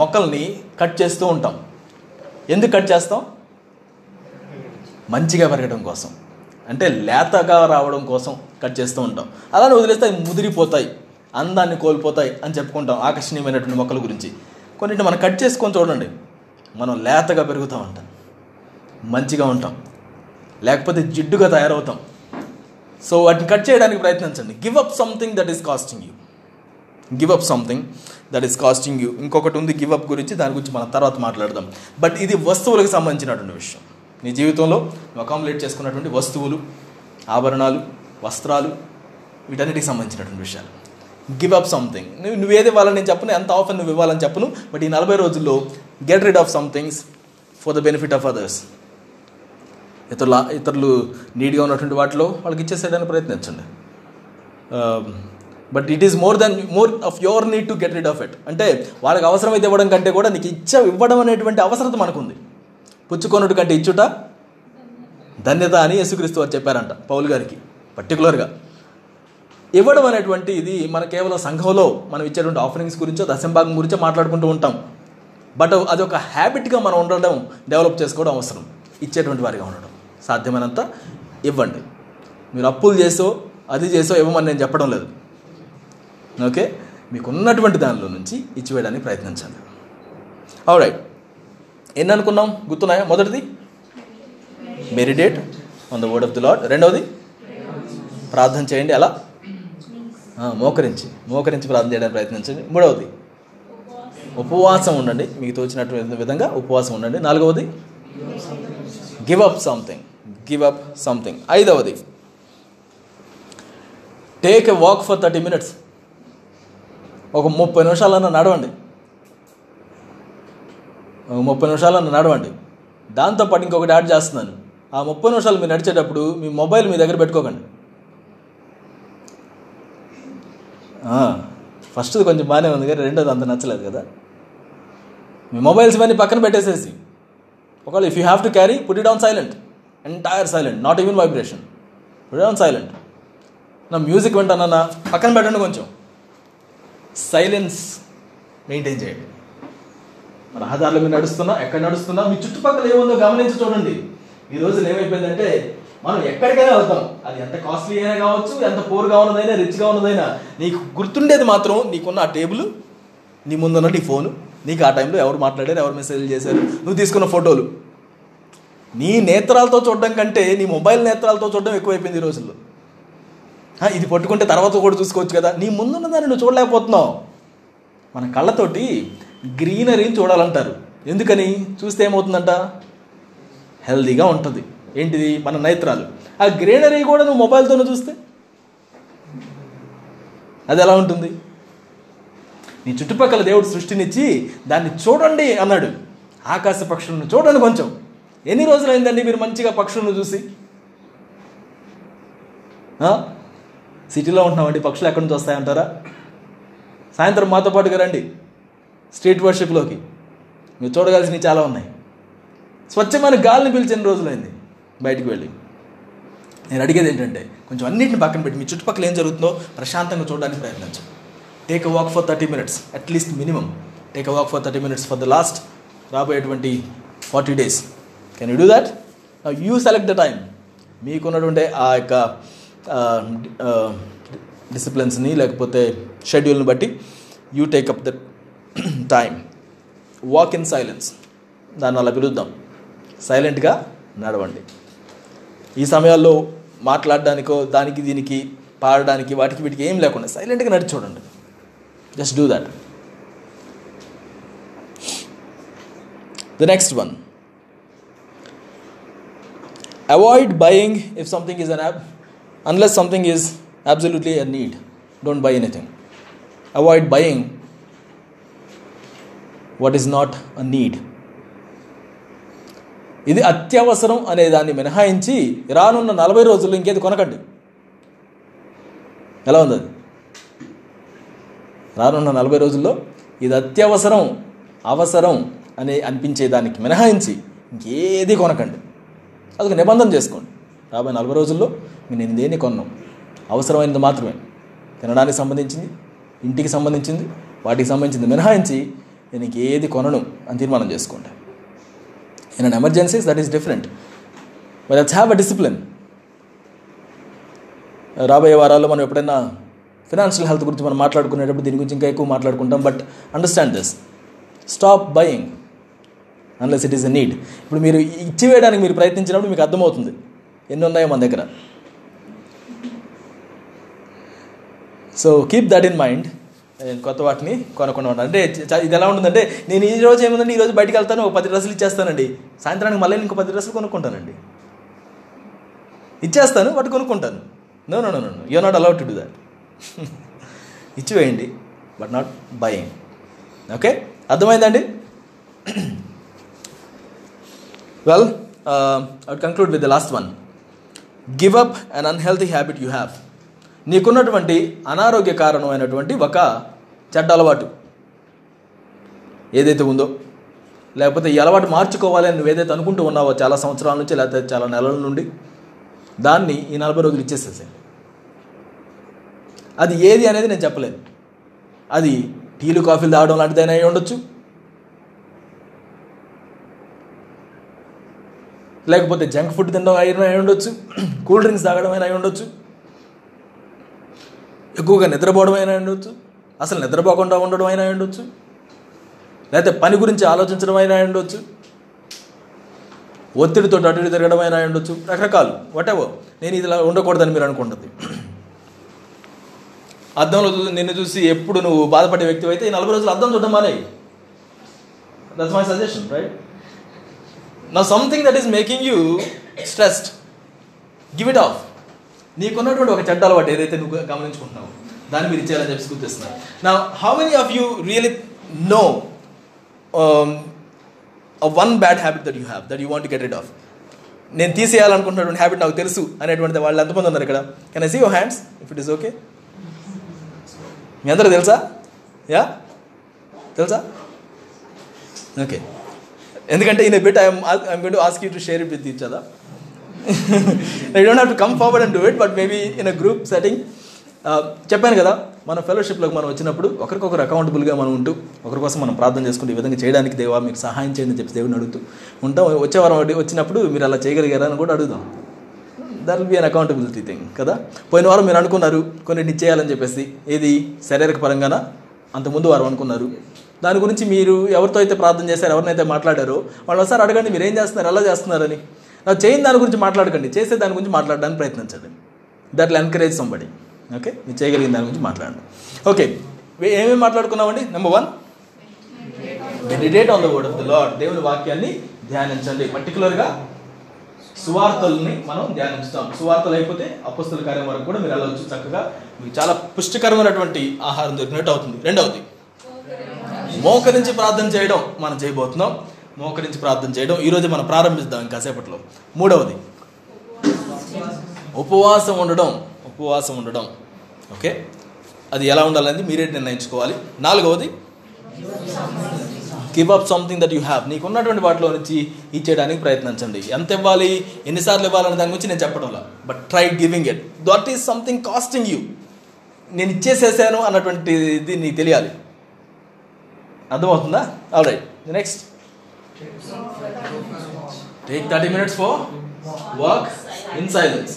మొక్కల్ని కట్ చేస్తూ ఉంటాం. ఎందుకు కట్ చేస్తాం? మంచిగా పెరగడం కోసం, అంటే లేతగా రావడం కోసం కట్ చేస్తూ ఉంటాం. అలానే వదిలేస్తే అవి ముదిరిపోతాయి, అందాన్ని కోల్పోతాయి అని చెప్పుకుంటాం ఆకర్షణీయమైనటువంటి మొక్కల గురించి. కొన్నింటిని మనం కట్ చేసుకొని చూడండి, మనం లేతగా పెరుగుతూ ఉంటాం, మంచిగా ఉంటాం, లేకపోతే జిడ్డుగా తయారవుతాం. సో వాటిని కట్ చేయడానికి ప్రయత్నించండి. Give up something that is costing you. Give up something that is costing you. ఇంకొకటి ఉంది గివ్ అప్ గురించి, దాని గురించి మనం తర్వాత మాట్లాడదాం. బట్ ఇది వస్తువులకు సంబంధించినటువంటి విషయం. నీ జీవితంలో అకామిలేట్ చేసుకున్నటువంటి వస్తువులు, ఆభరణాలు, వస్త్రాలు, వీటన్నిటికి సంబంధించినటువంటి విషయాలు. Give up something. నువ్వు ఏది ఇవ్వాలని నేను చెప్పను, ఎంత ఆఫర్ నువ్వు ఇవ్వాలని చెప్పను. బట్ ఈ 40 get rid of somethings for the benefit of others. ఇతరులు నీడ్గా ఉన్నటువంటి వాటిలో వాళ్ళకి ఇచ్చేసేయడానికి ప్రయత్నించండి. But it is more of your need to get rid of it. అంటే వాళ్ళకి అవసరమైతే ఇవ్వడం కంటే కూడా నీకు ఇవ్వడం అనేటువంటి అవసరత మనకుంది. పుచ్చుకొనుట కంటే ఇచ్చుట ధన్యత అని యేసుక్రీస్తు వారు చెప్పారంట పౌలు గారికి. పర్టికులర్గా ఇవ్వడం అనేటువంటి ఇది మన కేవలం సంఘంలో మనం ఇచ్చేటువంటి ఆఫరింగ్స్ గురించో దశంభాగం గురించో మాట్లాడుకుంటూ ఉంటాం. బట్ అదొక హ్యాబిట్గా మనం ఉండడం, డెవలప్ చేసుకోవడం అవసరం. ఇచ్చేటువంటి వారిగా ఉండడం, సాధ్యమైనంత ఇవ్వండి. మీరు అప్పులు చేసో అది చేసో ఇవ్వమని నేను చెప్పడం లేదు. ఓకే, మీకు ఉన్నటువంటి దానిలో నుంచి ఇచ్చివేయడానికి ప్రయత్నించండి. ఆల్రైట్, ఎన్ని అనుకున్నాం గుర్తున్నాయా? మొదటిది meditate on the word of the Lord. 2, ప్రార్థన చేయండి. అలా మోకరించి ప్రార్థన చేయడానికి ప్రయత్నించండి. 3, ఉపవాసం ఉండండి, మీకు తోచినటువంటి విధంగా ఉపవాసం ఉండండి. 4, give up something. 5, take a walk for 30 minutes. ఒక 30 నిమిషాలన్నా నడవండి, 30 నిమిషాలన్నా నడవండి. దాంతోపాటు ఇంకొకటి యాడ్ చేస్తున్నాను, ఆ 30 నిమిషాలు మీరు నడిచేటప్పుడు మీ మొబైల్ మీ దగ్గర పెట్టుకోకండి. ఫస్ట్ది కొంచెం బాగానే ఉంది కానీ 2 అంత నచ్చలేదు కదా. మీ మొబైల్స్ ఇవన్నీ పక్కన పెట్టేసేసి, ఒకవేళ if you have to carry put it on silent, entire silent, not even vibration, put it on silent. నా మ్యూజిక్ వింటానన్నా పక్కన పెట్టండి, కొంచెం సైలెన్స్ మెయింటైన్ చేయండి. రహదారులు మీరు నడుస్తున్నా, ఎక్కడ నడుస్తున్నా, మీ చుట్టుపక్కల ఏముందో గమనించి చూడండి. ఈ రోజున ఏమైపోయిందంటే మనం ఎక్కడికైనా అవుతాం, అది ఎంత కాస్ట్లీ అయినా కావచ్చు, ఎంత పూర్గా ఉన్నదైనా రిచ్గా ఉన్నదైనా. నీకు గుర్తుండేది మాత్రం నీకున్న ఆ టేబుల్, నీ ముందున్న నీ ఫోను, నీకు ఆ టైంలో ఎవరు మాట్లాడారు, ఎవరు మెసేజ్ చేశారు, నువ్వు తీసుకున్న ఫోటోలు. నీ నేత్రాలతో చూడడం కంటే నీ మొబైల్ నేత్రాలతో చూడడం ఎక్కువైపోయింది ఈ రోజుల్లో. ఇది పట్టుకుంటే తర్వాత కూడా చూసుకోవచ్చు కదా, నీ ముందున్న దాన్ని నువ్వు చూడలేకపోతున్నావు. మన కళ్ళతోటి గ్రీనరీని చూడాలంటారు. ఎందుకని? చూస్తే ఏమవుతుందంట, హెల్దీగా ఉంటుంది. ఏంటిది? మన నేత్రాలు. ఆ గ్రీనరీ కూడా నువ్వు మొబైల్తోనే చూస్తే అది ఎలా ఉంటుంది? నీ చుట్టుపక్కల దేవుడు సృష్టినిచ్చి దాన్ని చూడండి అన్నాడు. ఆకాశ పక్షులను చూడండి. కొంచెం ఎన్ని రోజులైందండి మీరు మంచిగా పక్షులను చూసి? సిటీలో ఉంటున్నామండి, పక్షులు ఎక్కడి నుంచి వస్తాయంటారా? సాయంత్రం మాతో పాటుగా రండి స్ట్రీట్ వర్షిప్లోకి, మీరు చూడగాల్సినవి చాలా ఉన్నాయి. స్వచ్ఛమైన గాలిని పీల్చిన రోజులైంది బయటకు వెళ్ళి. నేను అడిగేది ఏంటంటే, కొంచెం అన్నింటిని పక్కన పెట్టి మీ చుట్టుపక్కల ఏం జరుగుతుందో ప్రశాంతంగా చూడడానికి ప్రయత్నించు. Take a walk for 30 minutes at least, minimum take a walk for 30 minutes for the last రాబోయేటువంటి 40 days. Can you do that? You select the time. మీకున్నటువంటి ఆ యొక్క డిసిప్లిన్స్ని లేకపోతే షెడ్యూల్ని బట్టి you take up the time. Walk in silence, దాన్ని అలా పిలుద్దాం. సైలెంట్గా నడవండి. ఈ సమయాల్లో మాట్లాడడానికో దానికి దీనికి పాడడానికి వాటికి వీటికి ఏం లేకుండా సైలెంట్గా నడిచి చూడండి. Just do that. The next one, avoid buying if something is an app unless something is absolutely a need. Don't buy anything. Avoid buying what is not a need. ఇది అత్యవసరం అనే దాన్ని మినహాయించి రానున్న 40 రోజుల్లో ఇంకేది కొనకండి. ఎలా ఉంది అది? రానున్న 40 రోజుల్లో ఇది అత్యవసరం అవసరం అనే అనిపించే దానికి మినహాయించి ఇంకేది కొనకండి. అదొక నిబంధన చేసుకోండి. రాబోయే 40 రోజుల్లో నేను దేన్ని కొన్నాం, అవసరమైనది మాత్రమే, తినడానికి సంబంధించింది, ఇంటికి సంబంధించింది, వాటికి సంబంధించింది మినహాయించి నేను ఏది కొనను అని తీర్మానం చేసుకోండి. In an emergencies that is different, but let's have a discipline. రాబోయే వారాల్లో మనం ఎప్పుడైనా ఫినాన్షియల్ హెల్త్ గురించి మనం మాట్లాడుకునేటప్పుడు దీని గురించి ఇంకా ఎక్కువ మాట్లాడుకుంటాం. But understand this, stop buying unless it is a need. ఇప్పుడు మీరు ఇచ్చివేయడానికి మీరు ప్రయత్నించినప్పుడు మీకు అర్థమవుతుంది ఎన్ని ఉన్నాయో మన దగ్గర. So keep that in mind. కొత్త వాటిని కొనకుండా ఉంటాను. అంటే ఇది ఎలా ఉంటుందంటే, నేను ఈ రోజు ఏముందంటే ఈరోజు బయటకు వెళ్తాను, ఒక 10 డ్రెస్సులు ఇచ్చేస్తానండి, సాయంత్రానికి మళ్ళీ ఇంకో 10 డ్రెస్సులు కొనుక్కుంటానండి, ఇచ్చేస్తాను వాటి కొనుక్కుంటాను. No no no no you are not allowed to do that. ఇచ్చివేయండి, బట్ నాట్ బయింగ్. ఓకే, అర్థమైందండి? Well, I would conclude with the last one. Give up an unhealthy habit you have. నీకున్నటువంటి అనారోగ్య కారణమైనటువంటి ఒక చెడ్డ అలవాటు ఏదైతే ఉందో, లేకపోతే ఈ అలవాటు మార్చుకోవాలి అని నువ్వు ఏదైతే అనుకుంటూ ఉన్నావో చాలా సంవత్సరాల నుంచి, లేకపోతే చాలా నెలల నుండి, దాన్ని ఈ 40 రోజులు ఇచ్చేసేసాను. అది ఏది అనేది నేను చెప్పలేదు. అది టీలు కాఫీలు తాగడం లాంటిదైనా అయి ఉండొచ్చు, లేకపోతే జంక్ ఫుడ్ తినడం అయినా అయి ఉండొచ్చు, కూల్ డ్రింక్స్ తాగడం అయినా అయి ఉండొచ్చు, ఎక్కువగా నిద్రపోవడం అయినా ఉండొచ్చు, అసలు నిద్రపోకుండా ఉండడం అయినా ఉండొచ్చు, లేకపోతే పని గురించి ఆలోచించడం అయినా ఉండొచ్చు, ఒత్తిడితో అటు ఇటు తిరగడం అయినా ఉండొచ్చు, రకరకాలు. వాటెవో, నేను ఇది ఇలా ఉండకూడదని మీరు అనుకుంటుంది. అద్దంలో నిన్ను చూసి ఎప్పుడు నువ్వు బాధపడే వ్యక్తి అయితే ఈ 40 రోజులు అద్దం చూడడం మానే. That's my suggestion, right? Now something that is making you stressed, give it off. నీకున్నటువంటి ఒక చెడ్డ అలవాటు ఏదైతే నువ్వు గమనించుకుంటున్నావు దాన్ని మీరు ఇచ్చేయాలని చెప్పి గుర్తిస్తున్నాను. నా how many of you really know one bad habit that you have that you want to get rid of? నేను తీసేయాలనుకుంటున్నటువంటి హ్యాబిట్ నాకు తెలుసు అనేటువంటి వాళ్ళు ఎంతమంది ఉన్నారు ఇక్కడ? Can I see your hands if it is okay? మీ అందరూ తెలుసా? యా, తెలుసా? ఓకే, ఎందుకంటే in a bit I'm going to ask you to share it with each other. You don't have to come forward and do it, but maybe in a group setting. చెప్పాను కదా, మనం ఫెలోషిప్లోకి మనం వచ్చినప్పుడు ఒకరికొకరు అకౌంటబుల్గా మనం ఉంటూ ఒకరి కోసం మనం ప్రార్థన చేసుకుంటూ ఈ విధంగా చేయడానికి దేవా మీరు సహాయం చేయండి అని చెప్పి దేవుడిని అడుగుతూ ఉంటాం. వచ్చేవారం వచ్చినప్పుడు మీరు అలా చేయగలిగారా అని కూడా అడుగుదాం. That will be an accountability thing కదా. పోయిన వారం మీరు అనుకున్నారు కొన్నిటిని చేయాలని చెప్పేసి, ఏది శారీరక పరంగాన అంతకుముందు వారు అనుకున్నారు. దాని గురించి మీరు ఎవరితో అయితే ప్రార్థన చేశారు, ఎవరినైతే మాట్లాడారో వాళ్ళు ఒకసారి అడగండి, మీరు ఏం చేస్తున్నారు, ఎలా చేస్తున్నారని. నాకు చేయని దాని గురించి మాట్లాడకండి, చేసే దాని గురించి మాట్లాడడానికి ప్రయత్నించండి. That will encourage somebody. Okay, మీరు చేయగలిగిన దాని గురించి మాట్లాడండి. ఓకే, ఏమేమి మాట్లాడుకున్నామండి? Number one, meditate on the word of the Lord. దేవుని వాక్యాన్ని ధ్యానించండి. పర్టికులర్గా సువార్తల్ని మనం ధ్యానిస్తాం. సువార్తలు అయిపోతే అపొస్తలుల కార్యం వరకు కూడా మీరు వెళ్ళవచ్చు. చక్కగా మీకు చాలా పుష్టికరమైనటువంటి ఆహారం దొరికినట్టు అవుతుంది. రెండవది, మోకరించి ప్రార్థన చేయడం మనం చేయబోతున్నాం. మోకరించి ప్రార్థన చేయడం ఈరోజు మనం ప్రారంభిద్దాం కాసేపట్లో. మూడవది, ఉపవాసం ఉండడం. ఓకే, అది ఎలా ఉండాలనేది మీరే నిర్ణయించుకోవాలి. నాలుగవది, give up something that you have. నీకు ఉన్నటువంటి వాటిలో నుంచి ఇచ్చేయడానికి ప్రయత్నించండి. ఎంత ఇవ్వాలి, ఎన్నిసార్లు ఇవ్వాలనే దాని గురించి నేను చెప్పడంలా, but try giving it. That is something costing you. నేను ఇచ్చేసేసాను అన్నటువంటిది నీకు తెలియాలి. అర్థమవుతుందా? All right, next, take 30 minutes for walk in silence.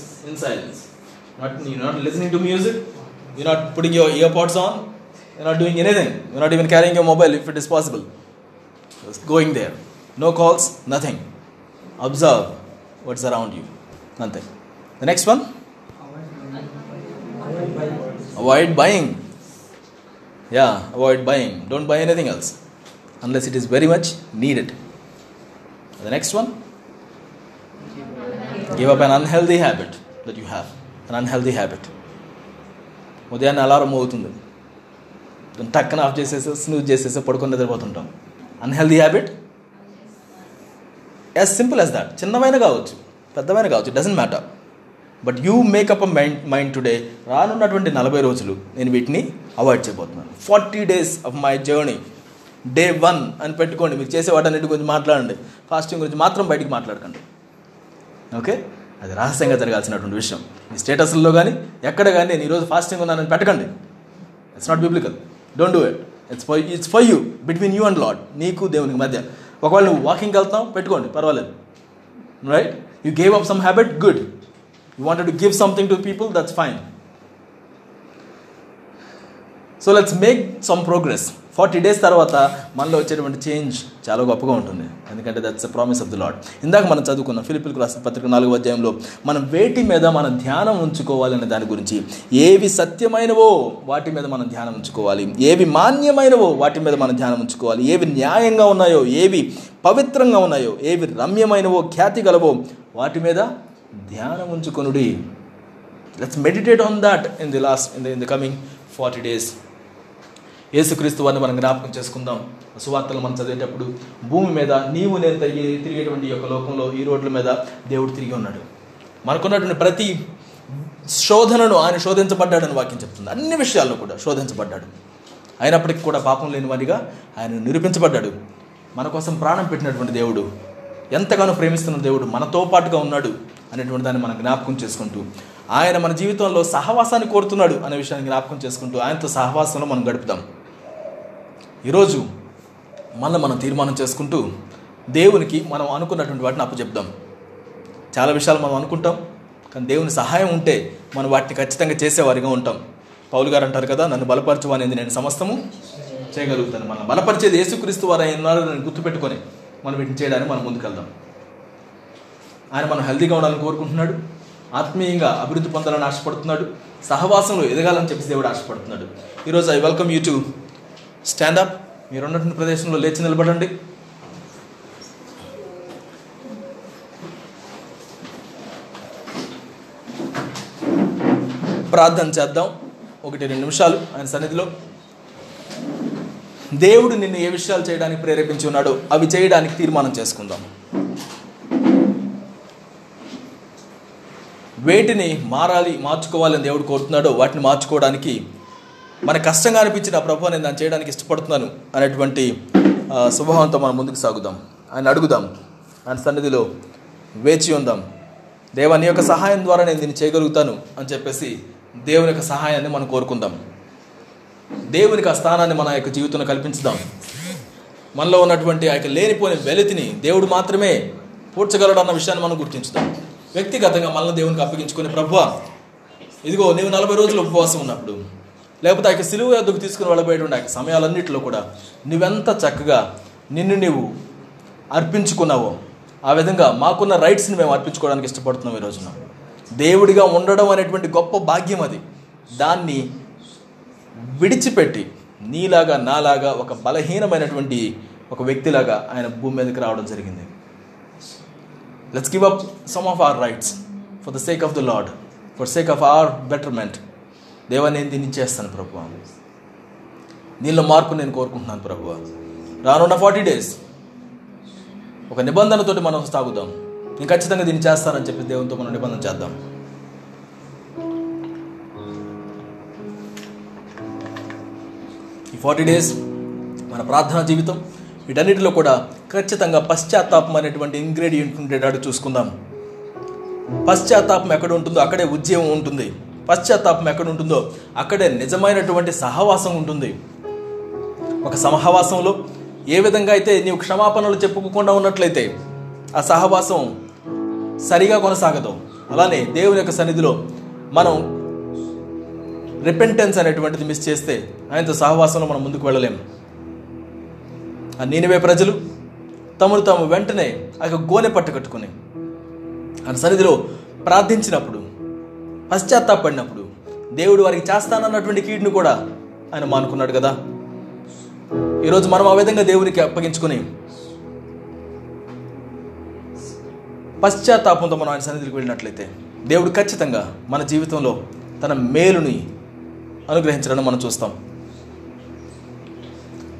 You're not listening to music, you're not putting your earpods on, you're not doing anything, you're not even carrying your mobile if it is possible. Just going there, no calls, nothing. Observe what's around you. Nothing. The next one, avoid buying. Yeah, avoid buying. Don't buy anything else unless it is very much needed. The next one, give up an unhealthy habit that you have. An unhealthy habit. Udayan alarm mogutundi. Then tuck off chesesa, snooze chesesa, padukona nidripotuntam. Unhealthy habit? As simple as that. Chinnavaina kavachu, peddavaina kavachu, doesn't matter. But you make up a mind today. రానున్నటువంటి 40 రోజులు నేను వీటిని అవాయిడ్ చేయబోతున్నాను. 40 days of my journey. Day 1 అని పెట్టుకోండి. మీరు చేసే వాటన్నిటి గురించి మాట్లాడండి. ఫాస్టింగ్ గురించి మాత్రం బయటికి మాట్లాడకండి. ఓకే, అది రహస్యంగా జరగాల్సినటువంటి విషయం. మీ స్టేటస్లో కానీ ఎక్కడ కానీ నేను ఈరోజు ఫాస్టింగ్ ఉన్నానని పెట్టకండి. It's not biblical. Don't do it. It's for you, between you and Lord, నీకు దేవునికి మధ్య. ఒకవేళ నువ్వు వాకింగ్కి వెళ్తావు పెట్టుకోండి, పర్వాలేదు. Right, you gave up some habit, good. You wanted to give something to people, that's fine. So let's make some progress. 40 days tarvata manalo vacheyadu change chaala goppaga untundi, endukante that's a promise of the Lord. Indaaka manam chadukunna Philippians రాసిన పత్రిక 4వ అధ్యాయంలో మనం వేటి మీద మన ధ్యానం ఉంచుకోవాలనే దాని గురించి, ఏవి సత్యమైనవో వాటి మీద మనం ధ్యానం ఉంచుకోవాలి, ఏవి మాన్యమైనవో వాటి మీద మనం ధ్యానం ఉంచుకోవాలి, ఏవి న్యాయంగా ఉన్నాయో, ఏవి పవిత్రంగా ఉన్నాయో, ఏవి రమ్యమైనవో, ఖ్యాతి గలవో వాటి మీద ధ్యానం ఉంచుకొనుడి. Let's meditate on that in the coming 40 days. యేసుక్రీస్తు వారిని మనం జ్ఞాపకం చేసుకుందాం. సువార్తలు మనం చదివేటప్పుడు భూమి మీద నీవు నేను తిరిగేటువంటి యొక్క లోకంలో ఈ రోడ్ల మీద దేవుడు తిరిగి ఉన్నాడు. మనకున్నటువంటి ప్రతి శోధనను ఆయన శోధించబడ్డాడని వాక్యం చెప్తుంది. అన్ని విషయాల్లో కూడా శోధించబడ్డాడు. అయినప్పటికీ కూడా పాపం లేని వారిగా ఆయన నిరూపించబడ్డాడు. మన కోసం ప్రాణం పెట్టినటువంటి దేవుడు, ఎంతగానో ప్రేమిస్తున్న దేవుడు మనతో పాటుగా ఉన్నాడు అనేటువంటి దాన్ని మనం జ్ఞాపకం చేసుకుంటూ, ఆయన మన జీవితంలో సహవాసాన్ని కోరుతున్నాడు అనే విషయాన్ని జ్ఞాపకం చేసుకుంటూ ఆయనతో సహవాసంలో మనం గడుపుతాం. ఈరోజు మళ్ళీ మనం తీర్మానం చేసుకుంటూ దేవునికి మనం అనుకున్నటువంటి వాటిని అప్పచెప్దాం. చాలా విషయాలు మనం అనుకుంటాం, కానీ దేవుని సహాయం ఉంటే మనం వాటిని ఖచ్చితంగా చేసేవారిగా ఉంటాం. పౌలు గారు అంటారు కదా, నన్ను బలపరచు అనేది నేను సమస్తము చేయగలుగుతాను. మనం బలపరిచేది యేసుక్రీస్తు వారు అయినారు నేను గుర్తుపెట్టుకొని మనం వీటిని చేయడానికి మనం ముందుకెళ్దాం. ఆయన మనం హెల్తీగా ఉండాలని కోరుకుంటున్నాడు, ఆత్మీయంగా అభివృద్ధి పొందాలని ఆశపడుతున్నాడు, సహవాసంలో ఎదగాలని చెప్పి దేవుడు ఆశపడుతున్నాడు. ఈరోజు I welcome you to stand up. మీరు ఉన్నటువంటి ప్రదేశంలో లేచి నిలబడండి. ప్రార్థన చేద్దాం 1-2 నిమిషాలు ఆయన సన్నిధిలో. దేవుడు నిన్ను ఏ విషయాలు చేయడానికి ప్రేరేపించి ఉన్నాడో అవి చేయడానికి తీర్మానం చేసుకుందాం. వేటిని మార్చుకోవాలని దేవుడు కోరుతున్నాడో వాటిని మార్చుకోవడానికి, మన కష్టంగా అనిపించిన ప్రభువా నేను దాన్ని చేయడానికి ఇష్టపడుతున్నాను అనేటువంటి స్వభావంతో మనం ముందుకు సాగుదాం. ఆయన అడుగుదాం, ఆయన సన్నిధిలో వేచి ఉందాం. దేవా, నీ యొక్క సహాయం ద్వారా నేను దీన్ని చేయగలుగుతాను అని చెప్పేసి దేవుని యొక్క సహాయాన్ని మనం కోరుకుందాం. దేవునికి ఆ స్థానాన్ని మన యొక్క జీవితంలో కల్పించుదాం. మనలో ఉన్నటువంటి ఆ యొక్క లేనిపోయిన వెలితిని దేవుడు మాత్రమే పూడ్చగలడు అన్న విషయాన్ని మనం గుర్తించుదాం. వ్యక్తిగతంగా మనల్ని దేవునికి అప్పగించుకుని, ప్రభువా ఇదిగో నీవు 40 రోజులు ఉపవాసం ఉన్నప్పుడు, లేకపోతే ఆ యొక్క సిలువ ఎద్దుకు తీసుకుని వెళ్ళబోయేటువంటి ఆ యొక్క సమయాలన్నింటిలో కూడా నువ్వెంత చక్కగా నిన్ను నీవు అర్పించుకున్నావో ఆ విధంగా మాకున్న రైట్స్ని మేము అర్పించుకోవడానికి ఇష్టపడుతున్నాం. ఈ రోజున దేవుడిగా ఉండడం అనేటువంటి గొప్ప భాగ్యం అది. దాన్ని విడిచిపెట్టి నీలాగా నాలాగా ఒక బలహీనమైనటువంటి ఒక వ్యక్తిలాగా ఆయన భూమి మీదకి రావడం జరిగింది. Let's give up some of our rights for the sake of the Lord, for sake of our betterment. దేవా నేను దీన్ని చేస్తాను ప్రభువా, నీళ్ళ మార్పు నేను కోరుకుంటున్నాను ప్రభువా. రానున్న 40 days ఒక నిబంధనతోటి మనం సాగుదాం. నేను ఖచ్చితంగా దీన్ని చేస్తానని చెప్పి దేవునితో మనం నిబంధన చేద్దాం. ఈ 40 days మన ప్రార్థనా జీవితం వీటన్నిటిలో కూడా ఖచ్చితంగా పశ్చాత్తాపం అనేటువంటి ఇంగ్రీడియంట్ ఉండేటట్టు చూసుకుందాం. పశ్చాత్తాపం ఎక్కడ ఉంటుందో అక్కడే ఉద్యమం ఉంటుంది. పశ్చాత్తాపం ఎక్కడ ఉంటుందో అక్కడే నిజమైనటువంటి సహవాసం ఉంటుంది. ఒక సహవాసంలో ఏ విధంగా అయితే నీవు క్షమాపణలు చెప్పుకోకుండా ఉన్నట్లయితే ఆ సహవాసం సరిగా కొనసాగదు. అలానే దేవుని యొక్క సన్నిధిలో మనం రిపెంటెన్స్ అనేటువంటిది మిస్ చేస్తే ఆయనతో సహవాసంలో మనం ముందుకు వెళ్ళలేము. ఆ నీనవే ప్రజలు తమను తాము వెంటనే ఆ యొక్క గోనె పట్టుకట్టుకుని ఆయన సన్నిధిలో ప్రార్థించినప్పుడు, పశ్చాత్తాపడినప్పుడు దేవుడు వారికి చేస్తానన్నటువంటి కీడును కూడా ఆయన మానుకున్నాడు కదా. ఈరోజు మనం ఆ విధంగా దేవునికి అప్పగించుకుని పశ్చాత్తాపంతో మనం ఆయన సన్నిధికి వెళ్ళినట్లయితే దేవుడు ఖచ్చితంగా మన జీవితంలో తన మేలుని అనుగ్రహించడాన్ని మనం చూస్తాం.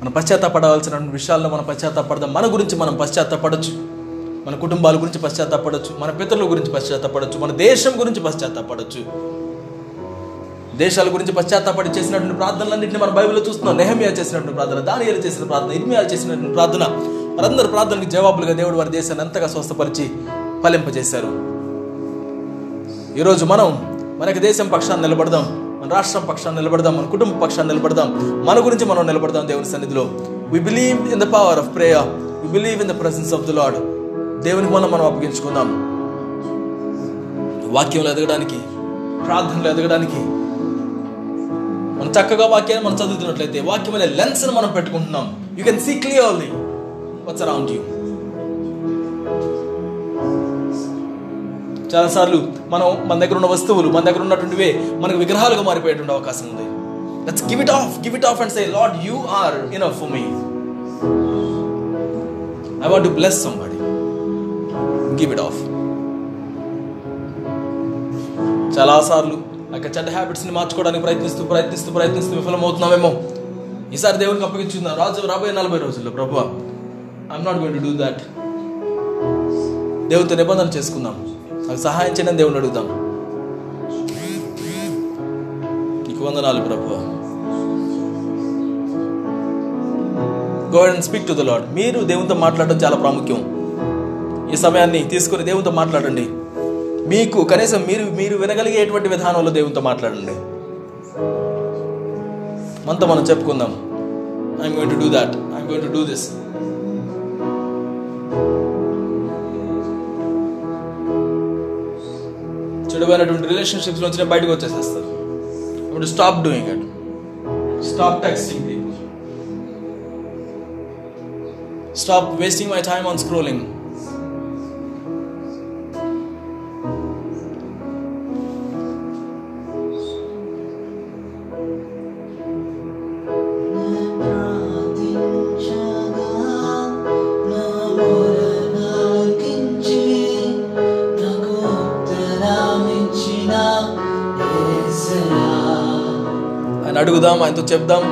మనం పశ్చాత్తాపడవలసిన విషయాల్లో మనం పశ్చాత్తాపడదాం. మన గురించి మనం పశ్చాత్తాపడచ్చు, మన కుటుంబాల గురించి పశ్చాత్తాపడచ్చు, మన పితరుల గురించి పశ్చాత్తాపడచ్చు, మన దేశం గురించి పశ్చాత్తాపడచ్చు. దేశాల గురించి పశ్చాత్తాపడి చేసినటువంటి ప్రార్థనలన్నింటినీ మనం బైబిల్లో చూస్తున్నాం. నెహమియా చేసినటువంటి ప్రార్థన, దానియేలు చేసిన ప్రార్థన, హిర్మియా చేసినటువంటి ప్రార్థన, వారందరి ప్రార్థనలకు జవాబులుగా దేవుడు వారి దేశాన్ని అంతగా స్వస్థపరిచి ఫలింపజేశారు. ఈరోజు మనం మనకి దేశం పక్షాన్ని నిలబడదాం, మన రాష్ట్రం పక్షాన్ని నిలబడదాం, మన కుటుంబ పక్షాన్ని నిలబడదాం, మన గురించి మనం నిలబడదాం దేవుని సన్నిధిలో. We believe in the power of prayer, we believe in the presence of the Lord. దేవుని మూలం మనం అప్పగించుకుందాం. వాక్యంలో ఎదగడానికి, ప్రార్థనలో ఎదగడానికి మనం చక్కగా వాక్యాన్ని మనం చదువుతున్నట్లయితే వాక్యం అనే లెన్స్ మనం పెట్టుకుంటున్నాం. You can see clearly what's around you. చాలాసార్లు మనం మన దగ్గర ఉన్న వస్తువులు, మన దగ్గర ఉన్నటువంటివే మనకు విగ్రహాలుగా మారిపోయేటువంటి అవకాశం ఉంది. Let's give it off, give it off and say Lord you are enough for me. I want to bless somebody. Give it off. చాలాసార్లు ఆ యొక్క చెడ్డ హ్యాబిట్స్ని మార్చుకోవడానికి ప్రయత్నిస్తూ విఫలమవుతున్నామేమో. ఈసారి దేవునికి అప్పగించుకున్నాం, రాజు రాబోయే 40 రోజుల్లో ప్రభువా I'm not going to do that. దేవునితో నిబంధన చేసుకుందాం, నాకు సహాయం చేయడం దేవుని అడుగుదాం. నీకు వందనాలు ప్రభువా. Go and speak to the Lord. మీరు దేవునితో మాట్లాడడం చాలా ప్రాముఖ్యం. ఈ సమయాన్ని తీసుకుని దేవునితో మాట్లాడండి. మీకు కనీసం మీరు వినగలిగేటువంటి విధానంలో దేవునితో మాట్లాడండి. మనతో మనం చెప్పుకుందాం, I'm going to do that, I'm going to do this. చెడుపోయినటువంటి రిలేషన్షిప్స్ నుంచి బయటకు వచ్చేసేస్తారు. ఇప్పుడు stop doing it, stop texting people, stop wasting my time on scrolling. అడుగుదాం, ఆయనతో చెప్దాం.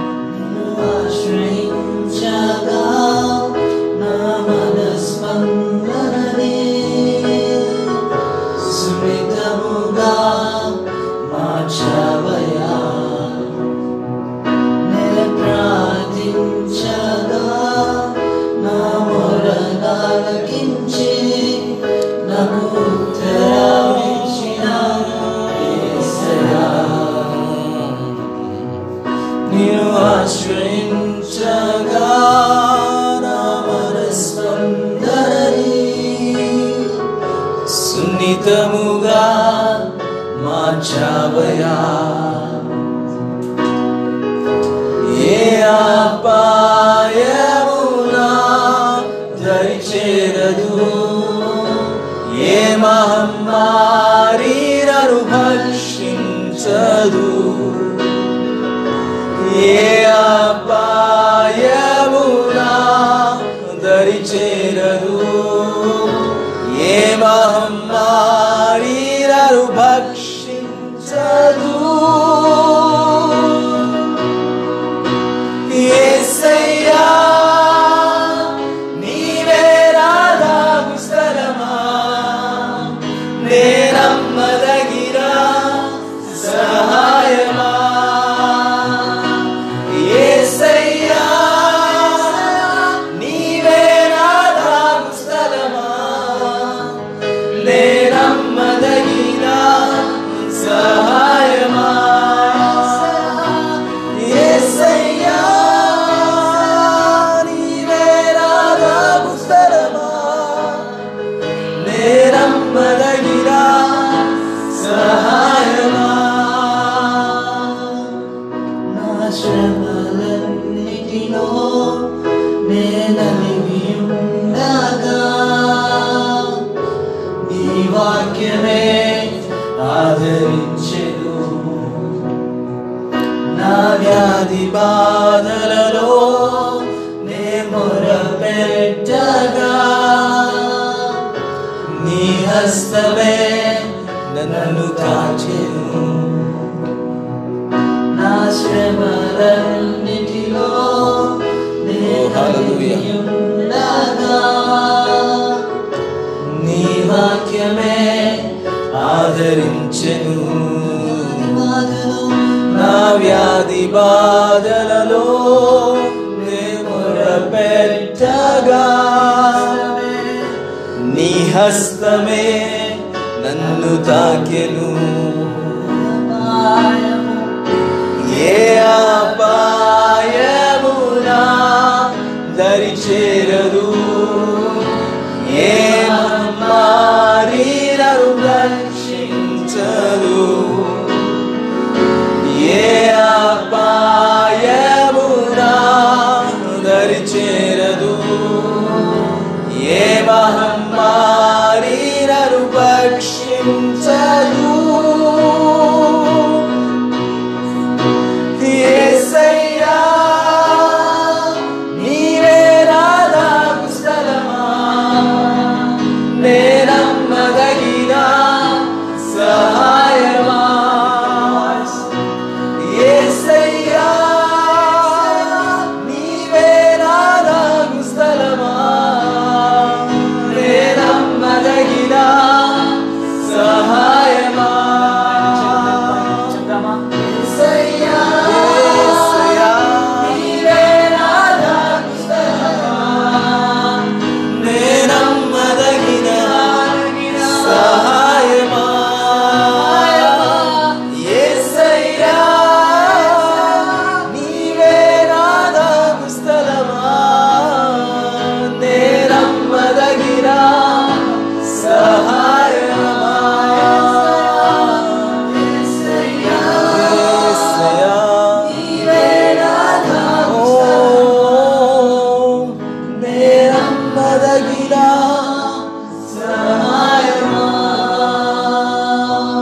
సున్నితముగా మార్చావయా. ఏ అపాయమునా దరిచేరదు, ఏ మహమ్మారి నన్ను భక్షించదు, ఏ అపాయమునా దరిచేరదు, ఏ మహమ్మారి నన్ను భక్షించదు. యేసయ్యా నీవే రాధాగు స్థలమా, నేనమ్మదగిన సహాయమా. యేసయ్యా నీవే రాధాగు స్థలమా, నేనమ్మదగిన సహాయమా. వ్యాధి బాధలలో నే మొరపెట్టగా నీ హస్తమే నన్ను కాచెను. నా శ్రమలన్నిటిలో నే హల్లెలూయా నీ వాక్యమే ఆదరించెను. నా వ్యాధి బాధలలో నే మొరపెట్టగా నీ హస్తమే నన్ను తాకెను. ఏ అపాయమునా దరిచేరదు, ఏ